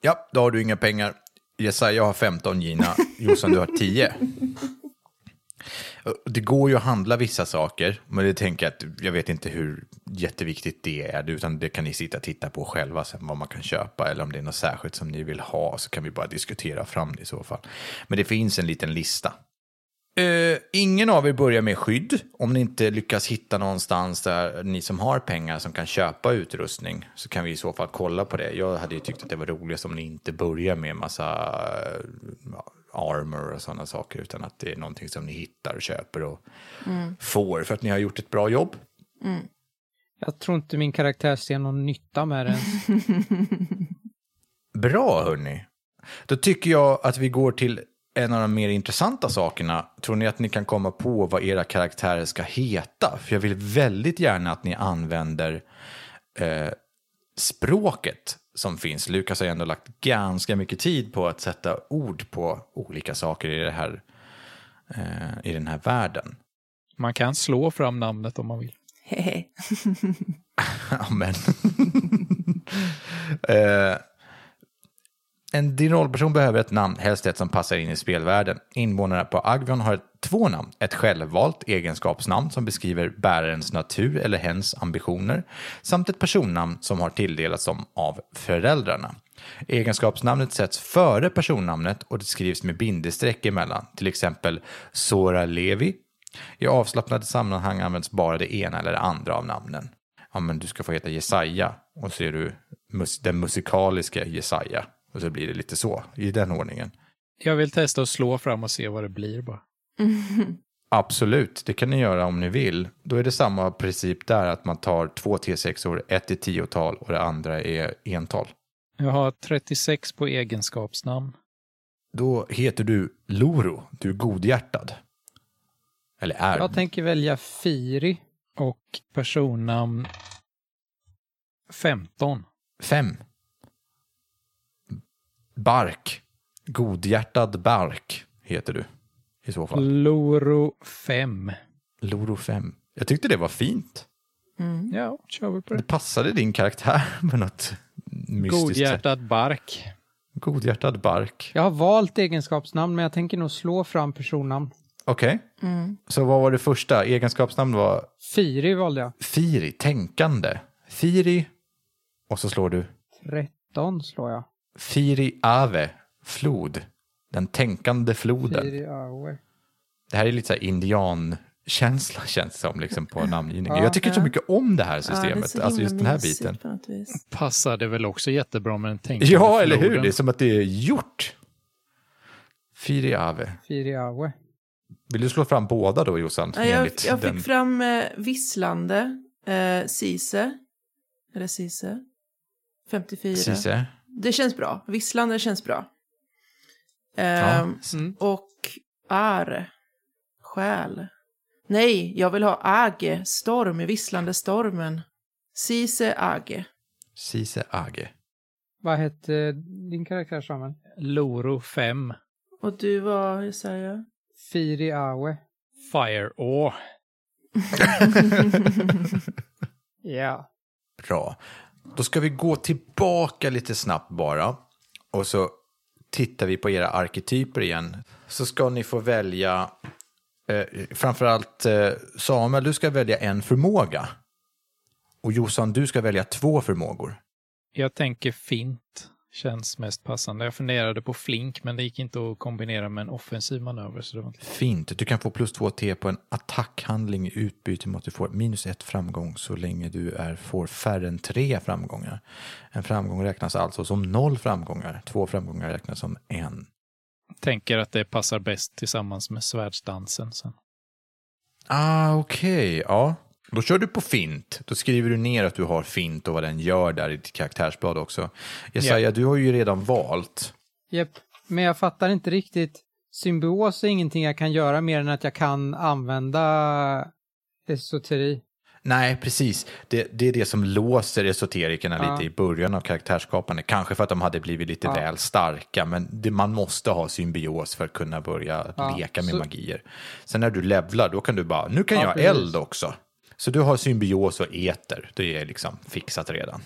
Ja, då har du inga pengar. Jesaja, jag har femton gina. Jossan, du har tio. Det går ju att handla vissa saker, men det tänker jag att jag vet inte hur jätteviktigt det är, utan det kan ni sitta och titta på själva sen vad man kan köpa eller om det är något särskilt som ni vill ha så kan vi bara diskutera fram det i så fall. Men det finns en liten lista. Uh, ingen av er börjar med skydd. Om ni inte lyckas hitta någonstans där ni som har pengar som kan köpa utrustning så kan vi i så fall kolla på det. Jag hade ju tyckt att det var roligast om ni inte börjar med massa uh, armor och sådana saker utan att det är någonting som ni hittar och köper och mm. får för att ni har gjort ett bra jobb. Mm. Jag tror inte min karaktär ser någon nytta med det. Bra hörni. Då tycker jag att vi går till en av de mer intressanta sakerna. Tror ni att ni kan komma på vad era karaktärer ska heta? För jag vill väldigt gärna att ni använder eh, språket som finns. Lukas har ändå lagt ganska mycket tid på att sätta ord på olika saker i, det här, eh, i den här världen. Man kan slå fram namnet om man vill. Hehe. Amen. eh, En din rollperson behöver ett namn, helst ett som passar in i spelvärlden. Invånarna på Agvion har två namn. Ett självvalt egenskapsnamn som beskriver bärarens natur eller hens ambitioner. Samt ett personnamn som har tilldelats dem av föräldrarna. Egenskapsnamnet sätts före personnamnet och det skrivs med bindestreck emellan. Till exempel Sora Levi. I avslappnade sammanhang används bara det ena eller det andra av namnen. Ja, men du ska få heta Jesaja och så är du mus- den musikaliska Jesaja. Och så blir det lite så, i den ordningen. Jag vill testa att slå fram och se vad det blir bara. Mm. Absolut, det kan ni göra om ni vill. Då är det samma princip där, att man tar två T sex-or, ett i tiotal och det andra är ental. Jag har trettiosex på egenskapsnamn. Då heter du Loro, du är godhjärtad. Eller är. Jag tänker välja Firi och personnamn femton. Fem. Bark. Godhjärtad Bark heter du i så fall. Loro fem. Loro fem. Jag tyckte det var fint. Mm. Ja, kör vi på det. Det passade din karaktär med något mystiskt. Godhjärtad sätt. Bark. Godhjärtad Bark. Jag har valt egenskapsnamn, men jag tänker nog slå fram personnamn. Okej. Okay. Mm. Så vad var det första? Egenskapsnamn var... Firi valde jag. Firi, tänkande. Firi. Och så slår du? tretton slår jag. Firi Ave, flod. Den tänkande floden. Firi Ave. Det här är lite så här indiankänsla, känns det som, liksom, på namngivningen. Ja, jag tycker ja. så mycket om det här systemet. Ja, det alltså just den här biten. Passade väl också jättebra med den tänkande ja, floden. Ja, eller hur? Det är som att det är gjort. Firi Ave. Firi Ave. Vill du slå fram båda då, Jossan? Ja, jag, jag den... fick fram eh, visslande, eh, Sise. Eller Sise. femtiofyra. Sise. Det känns bra. Visslande känns bra. Um, ja. mm. Och är. Själ. Nej, jag vill ha Age. Storm. Visslande stormen. Sise Age. Sise Age. Vad hette din karaktär, Samuel? Loro fem. Och du var, hur säger jag? Firi Awe. Fire Å. Ja. Bra. Då ska vi gå tillbaka lite snabbt bara. Och så tittar vi på era arketyper igen. Så ska ni få välja, eh, framförallt eh, Samuel, du ska välja en förmåga. Och Jossan, du ska välja två förmågor. Jag tänker fint känns mest passande. Jag funderade på flink, men det gick inte att kombinera med en offensiv manöver. Så det var inte... Fint, du kan få plus två T på en attackhandling i utbyte mot att du får minus ett framgång så länge du är, får färre än tre framgångar. En framgång räknas alltså som noll framgångar. Två framgångar räknas som en. Tänker att det passar bäst tillsammans med svärdsdansen sen. Ah, okej, okay. Ja. Då kör du på fint. Då skriver du ner att du har fint och vad den gör där i ditt karaktärsblad också. Jesaja, yep. Du har ju redan valt. Japp, yep. Men jag fattar inte riktigt. Symbios är ingenting jag kan göra mer än att jag kan använda esoteri. Nej, precis. Det, det är det som låser esoterikerna ja. lite i början av karaktärskapande. Kanske för att de hade blivit lite ja. väl starka. Men det, man måste ha symbios för att kunna börja ja. leka med Så... magier. Sen när du levlar, då kan du bara, nu kan ja, jag precis. eld också. Så du har symbios och eter. Det är liksom fixat redan.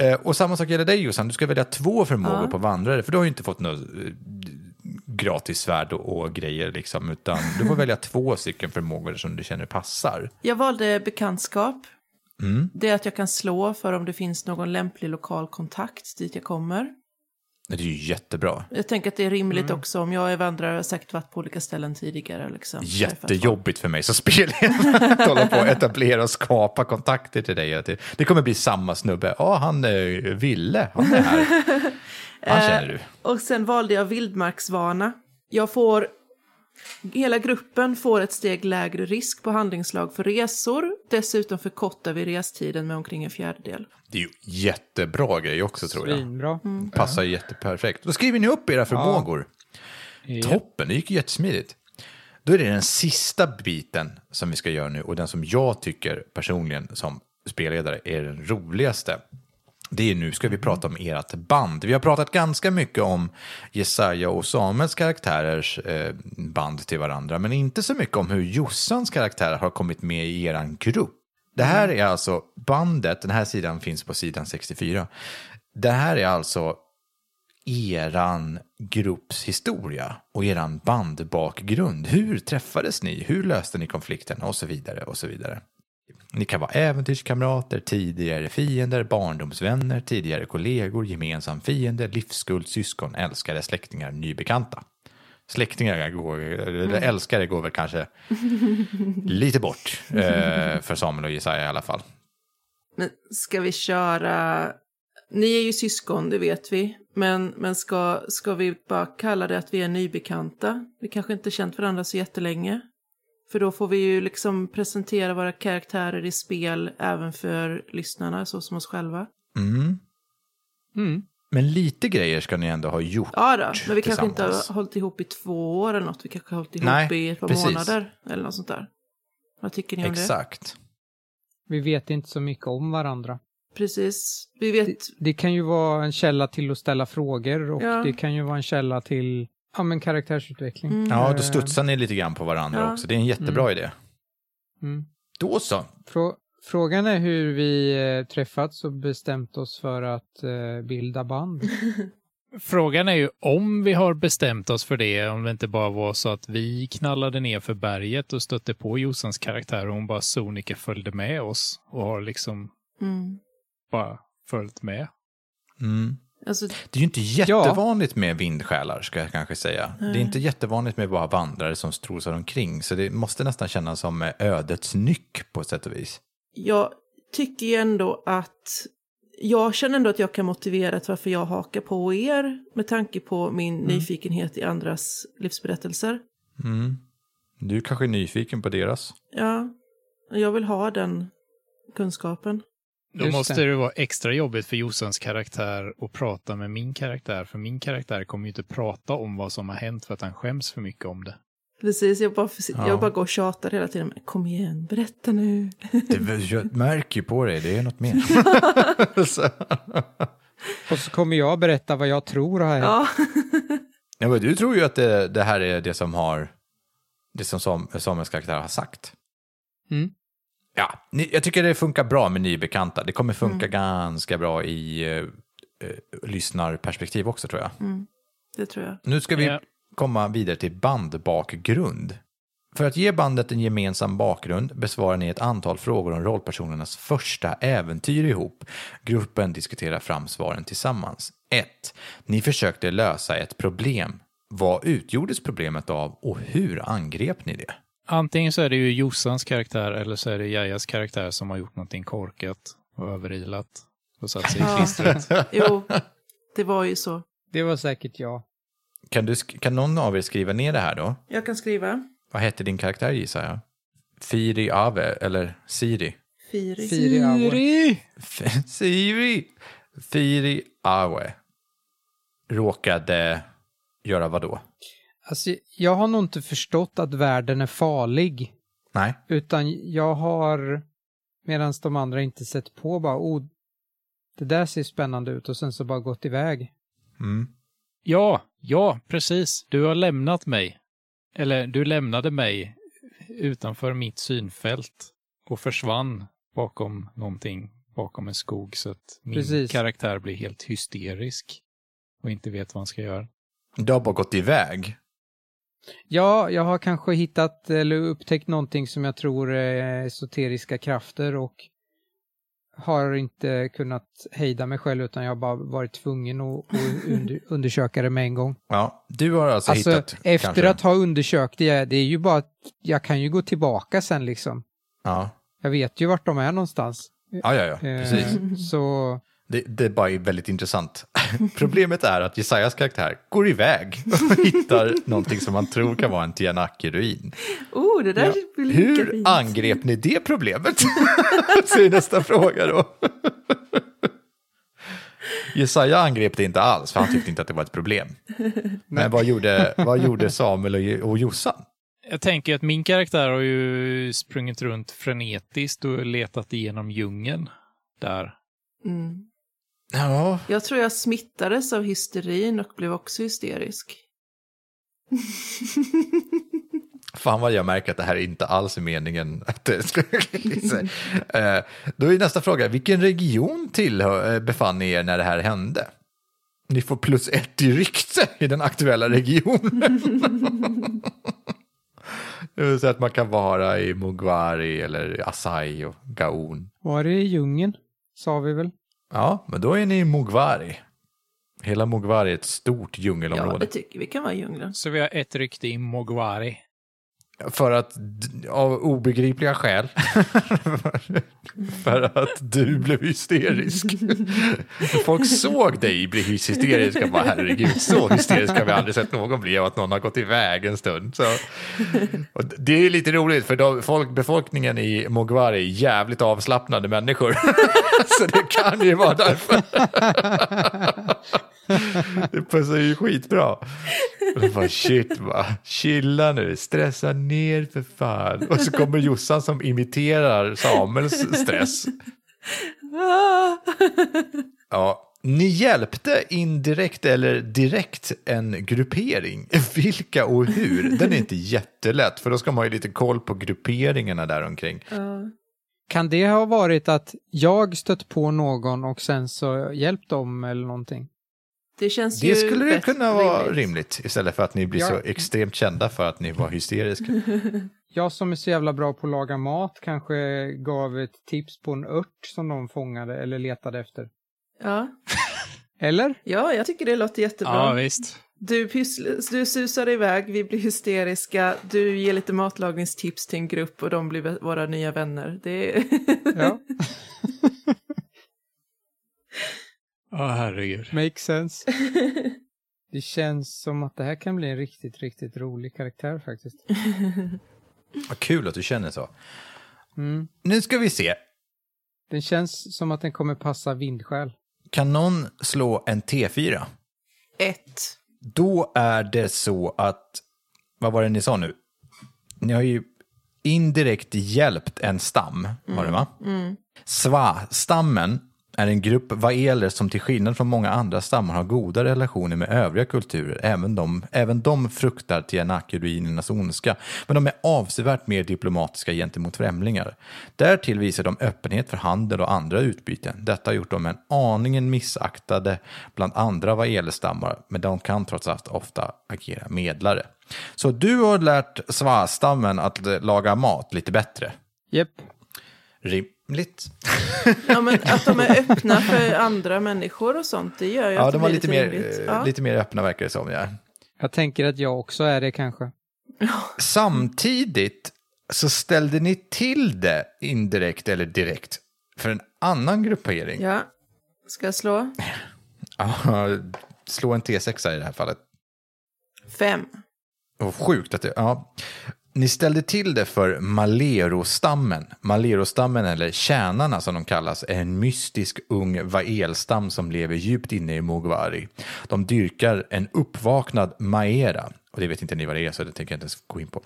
Eh, och samma sak gäller dig, Jossan. Du ska välja två förmågor ja. på vandrare. För du har ju inte fått något gratis svärd och, och grejer. Liksom, utan du får välja två stycken förmågor som du känner passar. Jag valde bekantskap. Mm. Det är att jag kan slå för om det finns någon lämplig lokal kontakt dit jag kommer. Det är ju jättebra. Jag tänker att det är rimligt mm. också. Om jag är vandrare har säkert varit på olika ställen tidigare. Liksom. Jättejobbigt för mig. Så spel att hålla på att etablera och skapa kontakter till dig. Det kommer bli samma snubbe. Ja, oh, han är ville. Han är här. Han känner du. Och sen valde jag vildmarksvana. Jag får... Hela gruppen får ett steg lägre risk på handlingslag för resor. Dessutom förkortar vi restiden med omkring en fjärdedel. Det är ju jättebra grej också, tror jag. Svinbra. Mm. Passar jätteperfekt. Då skriver ni upp era förmågor. Ja. Toppen, det gick ju jättesmidigt. Då är det den sista biten som vi ska göra nu. Och den som jag tycker personligen som spelledare är den roligaste. Det är nu ska vi prata om ert band. Vi har pratat ganska mycket om Jesaja och Samuels karaktärers eh, band till varandra. Men inte så mycket om hur Jossans karaktär har kommit med i eran grupp. Det här är alltså bandet. Den här sidan finns på sidan sextiofyra. Det här är alltså eran grupps historia och eran bandbakgrund. Hur träffades ni? Hur löste ni konflikten? Och så vidare och så vidare. Ni kan vara äventyrskamrater, tidigare fiender, barndomsvänner, tidigare kollegor, gemensam fiende, livsskuld, syskon, älskare, släktingar, nybekanta. Släktingar går, eller älskare går väl kanske lite bort eh, för Samuel och Jesaja i alla fall. Men ska vi köra... Ni är ju syskon, det vet vi. Men, men ska, ska vi bara kalla det att vi är nybekanta? Vi kanske inte känt varandra så jättelänge. För då får vi ju liksom presentera våra karaktärer i spel även för lyssnarna, så som oss själva. Mm. Mm. Men lite grejer ska ni ändå ha gjort. Ja då, men vi kanske inte har hållit ihop i två år eller något. Vi kanske har hållit ihop Nej, i ett par precis. månader eller något sånt där. Vad tycker ni om Exakt. det? Exakt. Vi vet inte så mycket om varandra. Precis, vi vet... Det, det kan ju vara en källa till att ställa frågor och ja. det kan ju vara en källa till ja, men karaktärsutveckling. Mm. Ja, då studsar ni lite grann på varandra ja. också. Det är en jättebra mm. idé. Mm. Då så. Frå- frågan är hur vi eh, träffats och bestämt oss för att eh, bilda band. Frågan är ju om vi har bestämt oss för det, om det inte bara var så att vi knallade ner för berget och stötte på Josans karaktär och hon bara sonika följde med oss och har liksom... Mm. bara följt med. Mm. Alltså, det är ju inte jättevanligt ja. med vindsjälar, ska jag kanske säga. Mm. Det är inte jättevanligt med bara vandrare som strosar omkring, så det måste nästan kännas som ödets nyck på ett sätt och vis. Jag tycker ju ändå att jag känner ändå att jag kan motivera varför jag hakar på er med tanke på min mm. nyfikenhet i andras livsberättelser. Mm. Du är kanske nyfiken på deras. Ja, jag vill ha den kunskapen. Då Just måste det. det vara extra jobbigt för Josans karaktär att prata med min karaktär. För min karaktär kommer ju inte prata om vad som har hänt för att han skäms för mycket om det. Precis, jag bara, jag ja. bara går och tjatar hela tiden. Kom igen, berätta nu. Det, jag märker ju på dig, det är något mer. så. Och så kommer jag berätta vad jag tror har hänt. Ja. ja, men du tror ju att det, det här är det som har det som Sam, Samuels karaktär har sagt. Mm. Ja, ni, jag tycker det funkar bra med nybekanta. Det kommer funka mm. ganska bra i eh, lyssnarperspektiv också, tror jag. Mm, det tror jag. Nu ska vi ja. komma vidare till bandbakgrund. För att ge bandet en gemensam bakgrund besvarar ni ett antal frågor om rollpersonernas första äventyr ihop. Gruppen diskuterar fram svaren tillsammans. ett. Ni försökte lösa ett problem. Vad utgjordes problemet av och hur angrep ni det? Antingen så är det ju Josans karaktär eller så är det Jajas karaktär som har gjort någonting korkat och överilat och satt sig i klistret. Ja. Jo, det var ju så. Det var säkert jag. Kan, du, kan någon av er skriva ner det här då? Jag kan skriva. Vad hette din karaktär, gissar jag? Firi Ave eller Siri? Firi. Firi Awe. Siri. Firi Awe. Råkade göra vad då? Alltså, jag har nog inte förstått att världen är farlig. Nej. Utan jag har, medan de andra inte sett på, bara, oh, det där ser spännande ut och sen så bara gått iväg. Mm. Ja, ja, precis. Du har lämnat mig. Eller, du lämnade mig utanför mitt synfält och försvann bakom någonting, bakom en skog, så att min precis. karaktär blir helt hysterisk och inte vet vad han ska göra. Du har bara gått iväg. Ja, jag har kanske hittat eller upptäckt någonting som jag tror är esoteriska krafter och har inte kunnat hejda mig själv utan jag har bara varit tvungen att undersöka det med en gång. Ja, du har alltså, alltså hittat efter kanske. Att ha undersökt det, det är ju bara att jag kan ju gå tillbaka sen liksom. Ja. Jag vet ju vart de är någonstans. Ja, ja, ja, precis. Så... Det, det är bara väldigt intressant. Problemet är att Jesajas karaktär går iväg och hittar någonting som man tror kan vara en Tianaki-ruin. Oh, det där ja. blir lika Hur fint. Angrep ni det problemet? Så är nästa fråga då. Jesaja angrep det inte alls, för han tyckte inte att det var ett problem. Men vad gjorde, vad gjorde Samuel och, och Jossan? Jag tänker att min karaktär har ju sprungit runt frenetiskt och letat igenom djungeln där. Mm. Ja. Jag tror jag smittades av hysterin och blev också hysterisk. Fan vad jag märker att det här inte alls är meningen. Att det ska... Då är nästa fråga. Vilken region tillhör befann ni er när det här hände? Ni får plus ett i rykte i den aktuella regionen. Det vill säga att man kan vara i Mogwari eller Asai och Gaon. Var det i djungeln, sa vi väl? Ja, men då är ni i Mogwari. Hela Mogwari är ett stort djungelområde. Ja, det tycker vi kan vara djungeln. Så vi har ett rykte i Mogwari. För att, av obegripliga skäl, för att du blev hysterisk. Folk såg dig bli hysterisk och bara, herregud, så hysterisk har vi aldrig sett någon bli av att någon har gått iväg en stund. Så. Och det är lite roligt, för då, folk, befolkningen i Mogwari är jävligt avslappnade människor. Så det kan ju vara därför. Det passar ju skitbra. Och bara, shit, va? Chilla nu, stressa ner för fan. Och så kommer Jossan som imiterar Samuels stress. Ja. Ni hjälpte indirekt eller direkt en gruppering. Vilka och hur? Den är inte jättelätt, för då ska man ju lite koll på grupperingarna där omkring. Uh. Kan det ha varit att jag stött på någon och sen så hjälpt dem eller någonting? Det, känns det ju skulle det kunna vara rimligt. rimligt istället för att ni blir ja. så extremt kända för att ni var hysteriska. Jag som är så jävla bra på att laga mat kanske gav ett tips på en ört som de fångade eller letade efter. Ja. Eller? Ja, jag tycker det låter jättebra. Ja, visst. Du, pyssl- du susar iväg, vi blir hysteriska, du ger lite matlagningstips till en grupp och de blir våra nya vänner. Det är... ja. Åh, oh, herregud. Make sense. Det känns som att det här kan bli en riktigt, riktigt rolig karaktär faktiskt. Vad kul att du känner så. Mm. Nu ska vi se. Den känns som att den kommer passa vindskäl. Kan någon slå en T fyra? Ett. Då är det så att... Vad var det ni sa nu? Ni har ju indirekt hjälpt en stam, mm. var det va? Mm. Sva-stammen är en grupp vaeler som till skillnad från många andra stammar har goda relationer med övriga kulturer. Även de, även de fruktar Tianaki-ruinernas ondska, men de är avsevärt mer diplomatiska gentemot främlingar. Därtill visar de öppenhet för handel och andra utbyten. Detta har gjort dem en aningen missaktade bland andra vaelerstammar, men de kan trots allt ofta agera medlare. Så du har lärt Sva-stammen att laga mat lite bättre. Japp. Yep. Rimligt. Ja, men att de är öppna för andra människor och sånt, det gör ju ja, att de var lite, lite mer, ja. lite mer öppna verkar det som, ja. Jag tänker att jag också är det kanske. Samtidigt så ställde ni till det indirekt eller direkt för en annan gruppering. Ja, ska jag slå? Ja, slå en T sex i det här fallet. Fem. Och sjukt att det, ja. Ni ställde till det för Malero-stammen. Malero-stammen, eller tjänarna som de kallas, är en mystisk ung vaelstam som lever djupt inne i Mogwari. De dyrkar en uppvaknad maera, och det vet inte ni vad det är så det tänker jag inte ens gå in på,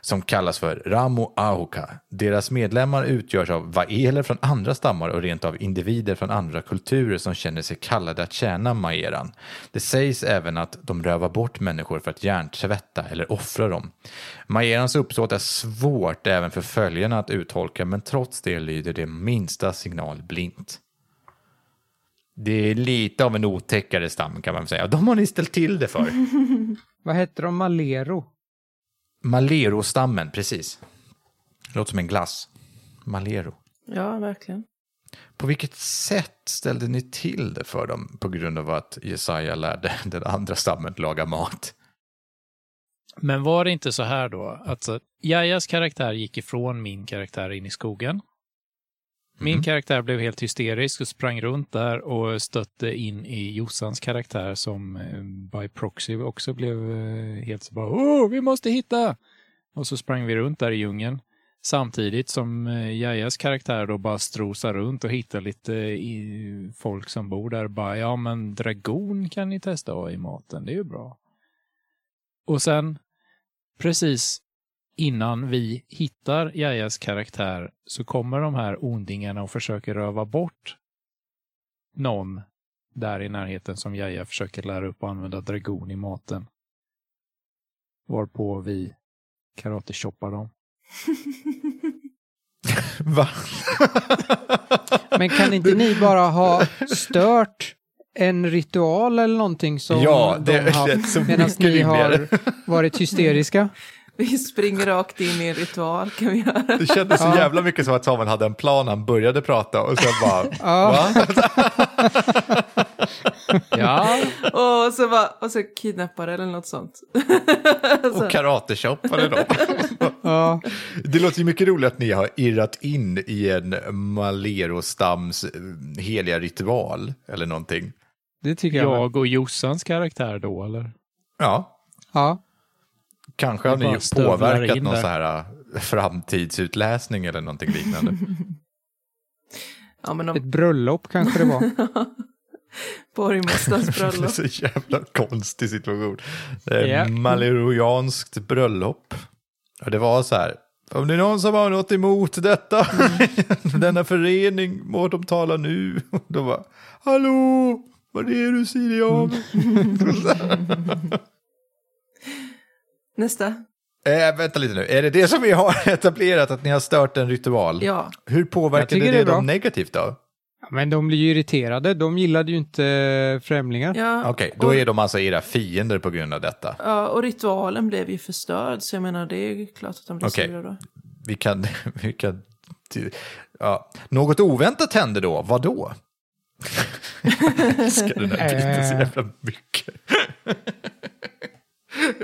som kallas för Ramo Ahoka. Deras medlemmar utgörs av vaeler från andra stammar och rent av individer från andra kulturer som känner sig kallade att tjäna maeran. Det sägs även att de rövar bort människor för att hjärntvätta eller offra dem. Maerans uppsåt är svårt även för följarna att uttolka, men trots det lyder det minsta signal blint. Det är lite av en otäckare stam kan man säga. De har ni ställt till det för. Vad heter de? Malero? Malero-stammen, precis. Det låter som en glass. Malero. Ja, verkligen. På vilket sätt ställde ni till det för dem på grund av att Jesaja lärde den andra stammen laga mat? Men var det inte så här då? Alltså, Jajas karaktär gick ifrån min karaktär in i skogen. Min mm. karaktär blev helt hysterisk och sprang runt där och stötte in i Jossans karaktär som by proxy också blev helt så bara, åh, vi måste hitta! Och så sprang vi runt där i djungeln. Samtidigt som Jajas karaktär då bara strosar runt och hittar lite i folk som bor där. Bara, ja men dragon kan ni testa i maten, det är ju bra. Och sen, precis... innan vi hittar Jajas karaktär så kommer de här ondingarna och försöker röva bort någon där i närheten som Jaja försöker lära upp att använda dragon i maten. Varpå vi karate-shoppar dem. Va? Men kan inte ni bara ha stört en ritual eller någonting som ja, det de har medan ni rimligare. Har varit hysteriska? Vi springer rakt in i en ritual, kan vi göra. Det kändes så jävla mycket som att Samuel hade en plan, han började prata och sen bara, ja. ja. Och så bara, och så kidnappare eller något sånt. och karateköpare då. ja. Det låter ju mycket roligt att ni har irrat in i en Malero-stams heliga ritual eller någonting. Det tycker jag. Jag och Jossans karaktär då, eller? Ja. Ja. Kanske har ni ju påverkat någon så här framtidsutläsning eller någonting liknande. ja, men om... Ett bröllop kanske det var. Borgmästans bröllop. Det är så jävla konstig situation. Yeah. Malerojanskt bröllop. Och det var så här, om det är någon som har något emot detta, denna förening, må de tala nu. Och då var, hallå, vad är det du säger om? Nästa. Äh, vänta lite nu. Är det det som vi har etablerat att ni har stört en ritual? Ja. Hur påverkar det, det, det dem negativt då? Ja, men de blir ju irriterade. De gillade ju inte främlingar. Ja, okej, okay, då och, är de alltså era fiender på grund av detta. Ja, och ritualen blev ju förstörd. Så jag menar, det är ju klart att de blir okay. sura då. Vi kan... Vi kan ja. Något oväntat hände då. Vad då? jag älskar den här biten så jävla mycket.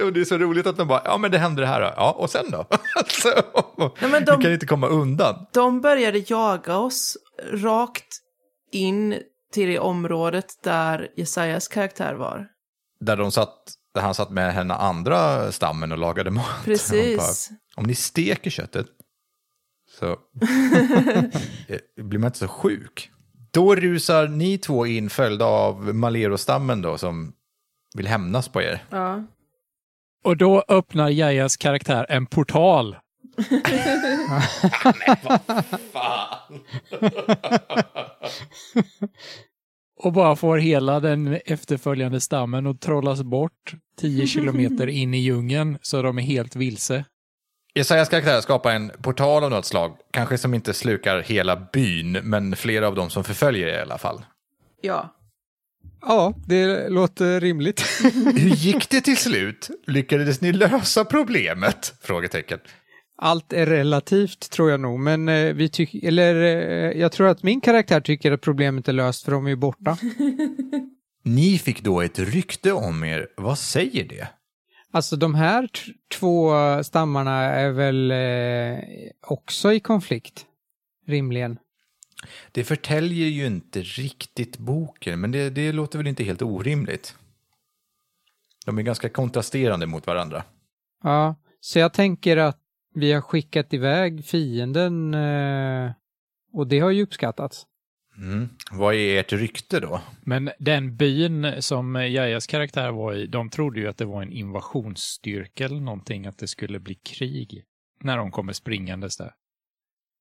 Och det är så roligt att de bara, ja men det händer det här då. Ja, och sen då? alltså, Nej, men de, vi kan inte komma undan. De började jaga oss rakt in till det området där Jesajas karaktär var. Där, de satt, där han satt med henne andra stammen och lagade mat. Precis. Bara, om ni steker köttet så blir man inte så sjuk. Då rusar ni två in följda av Malero-stammen då som vill hämnas på er. Ja. Och då öppnar Jajas karaktär en portal. Men vad fan! och bara får hela den efterföljande stammen och trollas bort tio kilometer in i djungeln så de är helt vilse. Jesajas karaktär skapar en portal av något slag. Kanske som inte slukar hela byn, men flera av dem som förföljer i alla fall. Ja. Ja, det låter rimligt. Hur gick det till slut? Lyckades ni lösa problemet? Frågetecken. Allt är relativt tror jag nog, men vi tyck- eller jag tror att min karaktär tycker att problemet är löst för de är ju borta. Ni fick då ett rykte om er. Vad säger det? Alltså de här t- två stammarna är väl eh, också i konflikt, rimligen. Det förtäljer ju inte riktigt boken, men det, det låter väl inte helt orimligt. De är ganska kontrasterande mot varandra. Ja, så jag tänker att vi har skickat iväg fienden och det har ju uppskattats. Mm. Vad är ert rykte då? Men den byn som Jajas karaktär var i, de trodde ju att det var en invasionsstyrka eller någonting, att det skulle bli krig när de kommer springandes där.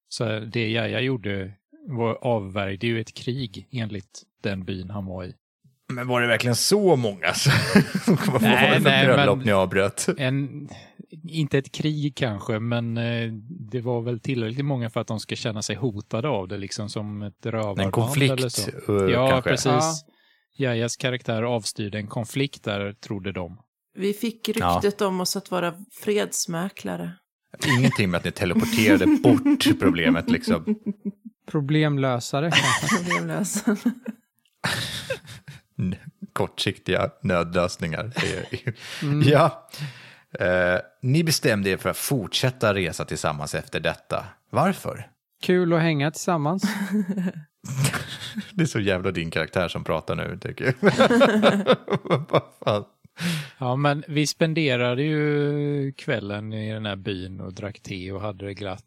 Så det Jaja gjorde var avvärjde ju ett krig enligt den byn han var i. Men var det verkligen så många? Vad nej, var det nej, brödlopp ni avbröt? En, inte ett krig kanske, men det var väl tillräckligt många för att de ska känna sig hotade av det, liksom som ett rövarband. En konflikt eller så. Uh, ja, kanske. Precis. Jajas karaktär avstyrde en konflikt där, trodde de. Vi fick ryktet ja. om oss att vara fredsmäklare. Ingenting med att ni teleporterade bort problemet liksom. Problemlösare. Problemlösare. Kortsiktiga nödlösningar. mm. Ja. Eh, ni bestämde er för att fortsätta resa tillsammans efter detta. Varför? Kul att hänga tillsammans. det är så jävla din karaktär som pratar nu, tycker jag. Vad fan? Ja, men vi spenderade ju kvällen i den här byn och drack te och hade det glatt.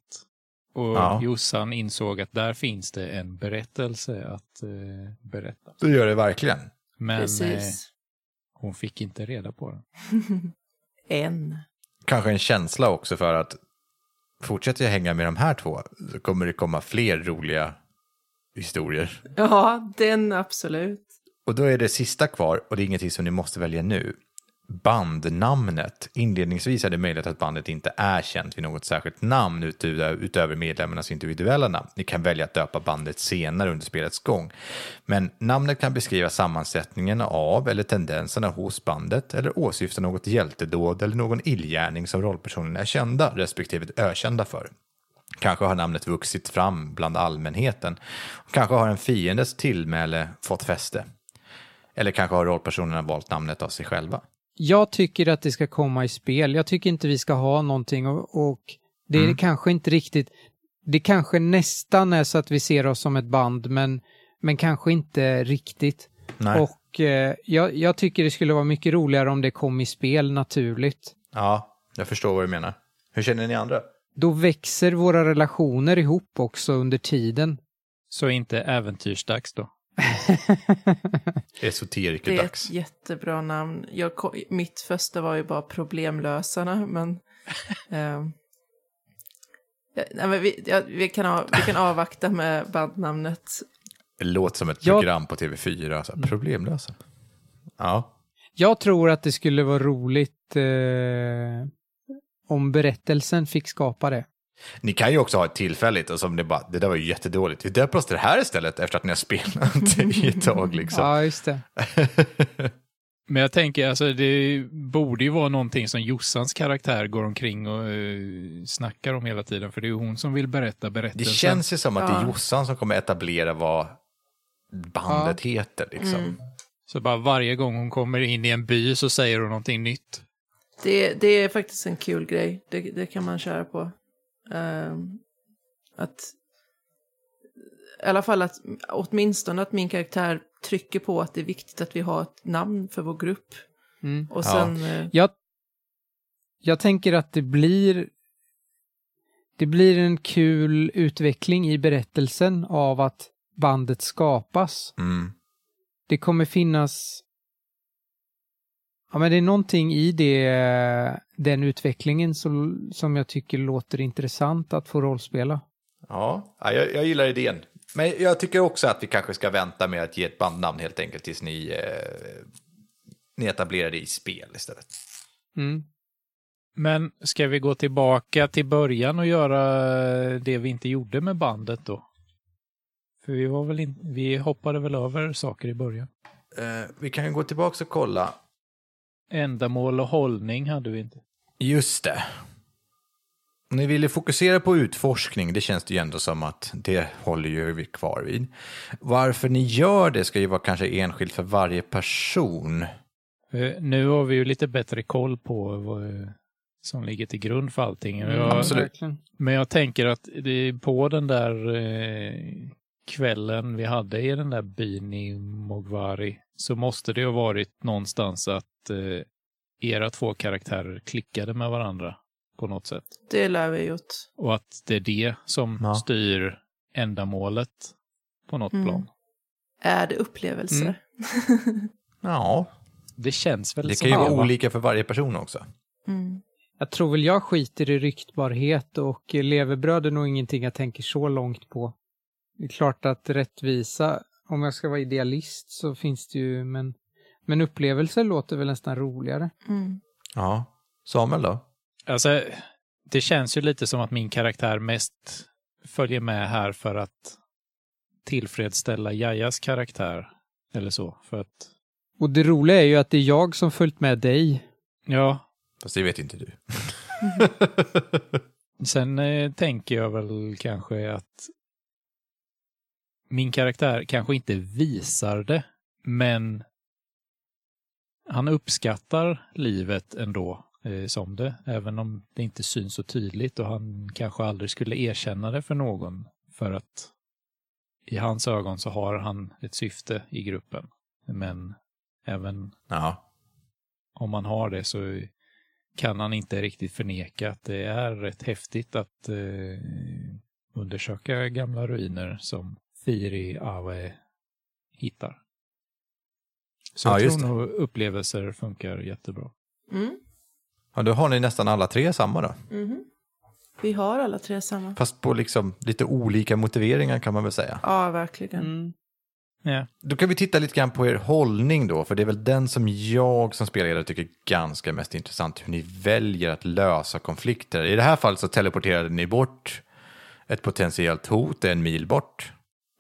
Och ja. Jossan insåg att där finns det en berättelse att eh, berätta. Du gör det verkligen. Men eh, hon fick inte reda på den. en. Kanske en känsla också för att fortsätter jag hänga med de här två så kommer det komma fler roliga historier. Ja, den absolut. Och då är det sista kvar och det är ingenting som ni måste välja nu. bandnamnet. Inledningsvis är det möjligt att bandet inte är känt vid något särskilt namn utöver medlemmarnas individuella namn. Ni kan välja att döpa bandet senare under spelets gång. Men namnet kan beskriva sammansättningen av eller tendenserna hos bandet eller åsyfta något hjältedåd eller någon illgärning som rollpersonerna är kända respektive ökända för. Kanske har namnet vuxit fram bland allmänheten. Kanske har en fiendes tillmäle fått fäste. Eller kanske har rollpersonerna valt namnet av sig själva. Jag tycker att det ska komma i spel. Jag tycker inte vi ska ha någonting. Och, och det är mm. kanske inte riktigt... Det kanske nästan är så att vi ser oss som ett band. Men, men kanske inte riktigt. Nej. Och eh, jag, jag tycker det skulle vara mycket roligare om det kom i spel naturligt. Ja, jag förstår vad du menar. Hur känner ni andra? Då växer våra relationer ihop också under tiden. Så inte äventyrsdags då? Esoterikerdags. Det är ett jättebra namn. Jag, mitt första var ju bara problemlösarna, men... eh, ja, men vi, ja, vi, kan av, vi kan avvakta med bandnamnet. Det låter som ett program jag... på T V fyra. Alltså. Problemlösare. Ja. Jag tror att det skulle vara roligt... Eh... om berättelsen fick skapa det. Ni kan ju också ha ett tillfälligt och som det bara, det där var ju jättedåligt. Det där plåster det här istället efter att ni har spelat i ett tag liksom. Ja, just det. Men jag tänker, alltså det borde ju vara någonting som Jossans karaktär går omkring och uh, snackar om hela tiden. För det är ju hon som vill berätta berättelsen. Det känns ju som att ja. det är Jossan som kommer etablera vad bandet ja. heter liksom. Mm. Så bara varje gång hon kommer in i en by så säger hon någonting nytt. Det, det är faktiskt en kul grej. Det, det kan man köra på. Um, att, i alla fall att åtminstone att min karaktär trycker på att det är viktigt att vi har ett namn för vår grupp. Mm. Och sen, ja. jag, jag tänker att det blir det blir en kul utveckling i berättelsen av att bandet skapas. Mm. Det kommer finnas Ja, men det är någonting i det, den utvecklingen som, som jag tycker låter intressant att få rollspela. Ja, jag, jag gillar idén. Men jag tycker också att vi kanske ska vänta med att ge ett bandnamn helt enkelt tills ni, eh, ni etablerar det i spel istället. Mm. Men ska vi gå tillbaka till början och göra det vi inte gjorde med bandet då? För vi, var väl in, vi hoppade väl över saker i början. Eh, vi kan ju gå tillbaka och kolla. Ändamål och hållning hade vi inte. Just det. Ni ville fokusera på utforskning. Det känns ju ändå som att det håller ju vi kvar vid. Varför ni gör det ska ju vara kanske enskilt för varje person. Nu har vi ju lite bättre koll på vad som ligger till grund för allting. Mm, jag, absolut. Men jag tänker att det på den där kvällen vi hade i den där byn i Mogwari så måste det ha varit någonstans att era två karaktärer klickade med varandra på något sätt. Det lär vi gjort. Och att det är det som ja. styr ändamålet på något mm. plan. Är det upplevelser? Mm. ja. Det känns väl det som det kan ju vara olika för varje person också. Mm. Jag tror väl jag skiter i ryktbarhet och levebröd är nog ingenting jag tänker så långt på. Det är klart att rättvisa, om jag ska vara idealist så finns det ju, men Men upplevelser låter väl nästan roligare. Mm. Ja. Samuel då? Alltså, det känns ju lite som att min karaktär mest följer med här för att tillfredsställa Jajas karaktär. Eller så. För att... Och det roliga är ju att det är jag som följt med dig. Ja. Fast det vet inte du. Sen eh, tänker jag väl kanske att min karaktär kanske inte visar det. Men... Han uppskattar livet ändå eh, som det. Även om det inte syns så tydligt. Och han kanske aldrig skulle erkänna det för någon. För att i hans ögon så har han ett syfte i gruppen. Men även Aha. om man har det så kan han inte riktigt förneka att det är rätt häftigt att eh, undersöka gamla ruiner som Firi Awe hittar. Så ja, jag tror nog upplevelser funkar jättebra. Mm. Ja, då har ni nästan alla tre samma då. Mm. Vi har alla tre samma. Fast på liksom lite olika motiveringar kan man väl säga. Ja, verkligen. Mm. Ja. Då kan vi titta lite grann på er hållning då, för det är väl den som jag som spelare tycker är ganska mest intressant, hur ni väljer att lösa konflikter. I det här fallet så teleporterade ni bort ett potentiellt hot en mil bort.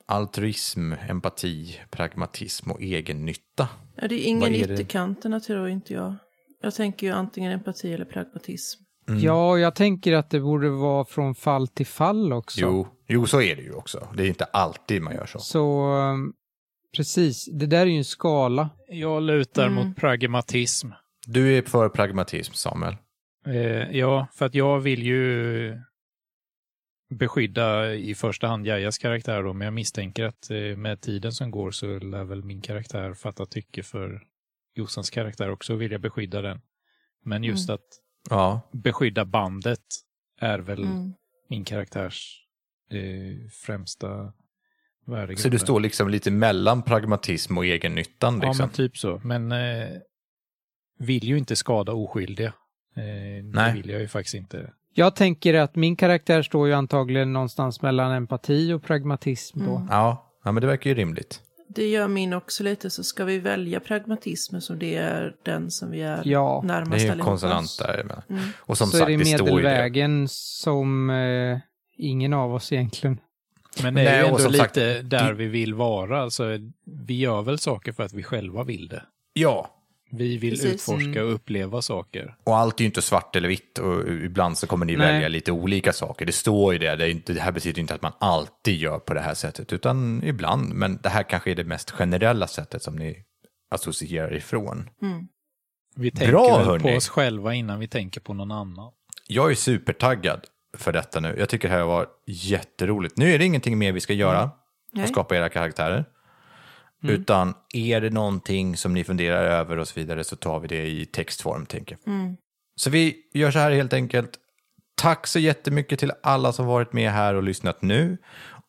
Altruism, empati, pragmatism och egen nytta. Ja, det är ingen ytterkanterna tror inte jag. Jag tänker ju antingen empati eller pragmatism. Mm. Ja, jag tänker att det borde vara från fall till fall också. Jo, jo, så är det ju också. Det är inte alltid man gör så. Så, precis. Det där är ju en skala. Jag lutar mm. mot pragmatism. Du är för pragmatism, Samuel. Eh, ja, för att jag vill ju beskydda i första hand Jajas karaktär då, men jag misstänker att med tiden som går så lär väl min karaktär fatta tycke för Jossans karaktär också, vill jag beskydda den. Men just mm. att ja. Beskydda bandet är väl mm. min karaktärs eh, främsta värdegrund. Så du står liksom lite mellan pragmatism och egennyttan liksom? Ja, men typ så. Men eh, vill ju inte skada oskyldiga. Eh, Nej. Det vill jag ju faktiskt inte. Jag tänker att min karaktär står ju antagligen någonstans mellan empati och pragmatism då. Mm. Ja. ja, men det verkar ju rimligt. Det gör min också lite, så ska vi välja pragmatismen som det är den som vi är ja, närmast. Det är ju konsonant där. Mm. Och som så sagt, är det medelvägen det. Som eh, ingen av oss egentligen. Men det är Nej, ju ändå lite sagt, där vi vill vara. Alltså, vi gör väl saker för att vi själva vill det. Ja. Vi vill Precis. Utforska och uppleva saker. Och allt är ju inte svart eller vitt. Och ibland så kommer ni Nej. Välja lite olika saker. Det står ju det. Det, är inte, det här betyder inte att man alltid gör på det här sättet. Utan ibland. Men det här kanske är det mest generella sättet som ni associerar ifrån. Mm. Vi tänker Bra, på oss själva innan vi tänker på någon annan. Jag är supertaggad för detta nu. Jag tycker det här var jätteroligt. Nu är det ingenting mer vi ska göra. Mm. Och skapa era karaktärer. Mm. Utan är det någonting som ni funderar över och så vidare, så tar vi det i textform, tänker jag. Mm. Så vi gör så här helt enkelt. Tack så jättemycket till alla som varit med här och lyssnat nu.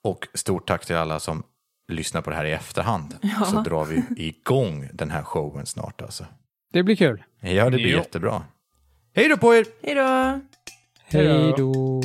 Och stort tack till alla som lyssnar på det här i efterhand. Ja. Så drar vi igång den här showen snart alltså. Det blir kul. Ja, det blir jo. jättebra. Hej då på er! Hej då! Hej då!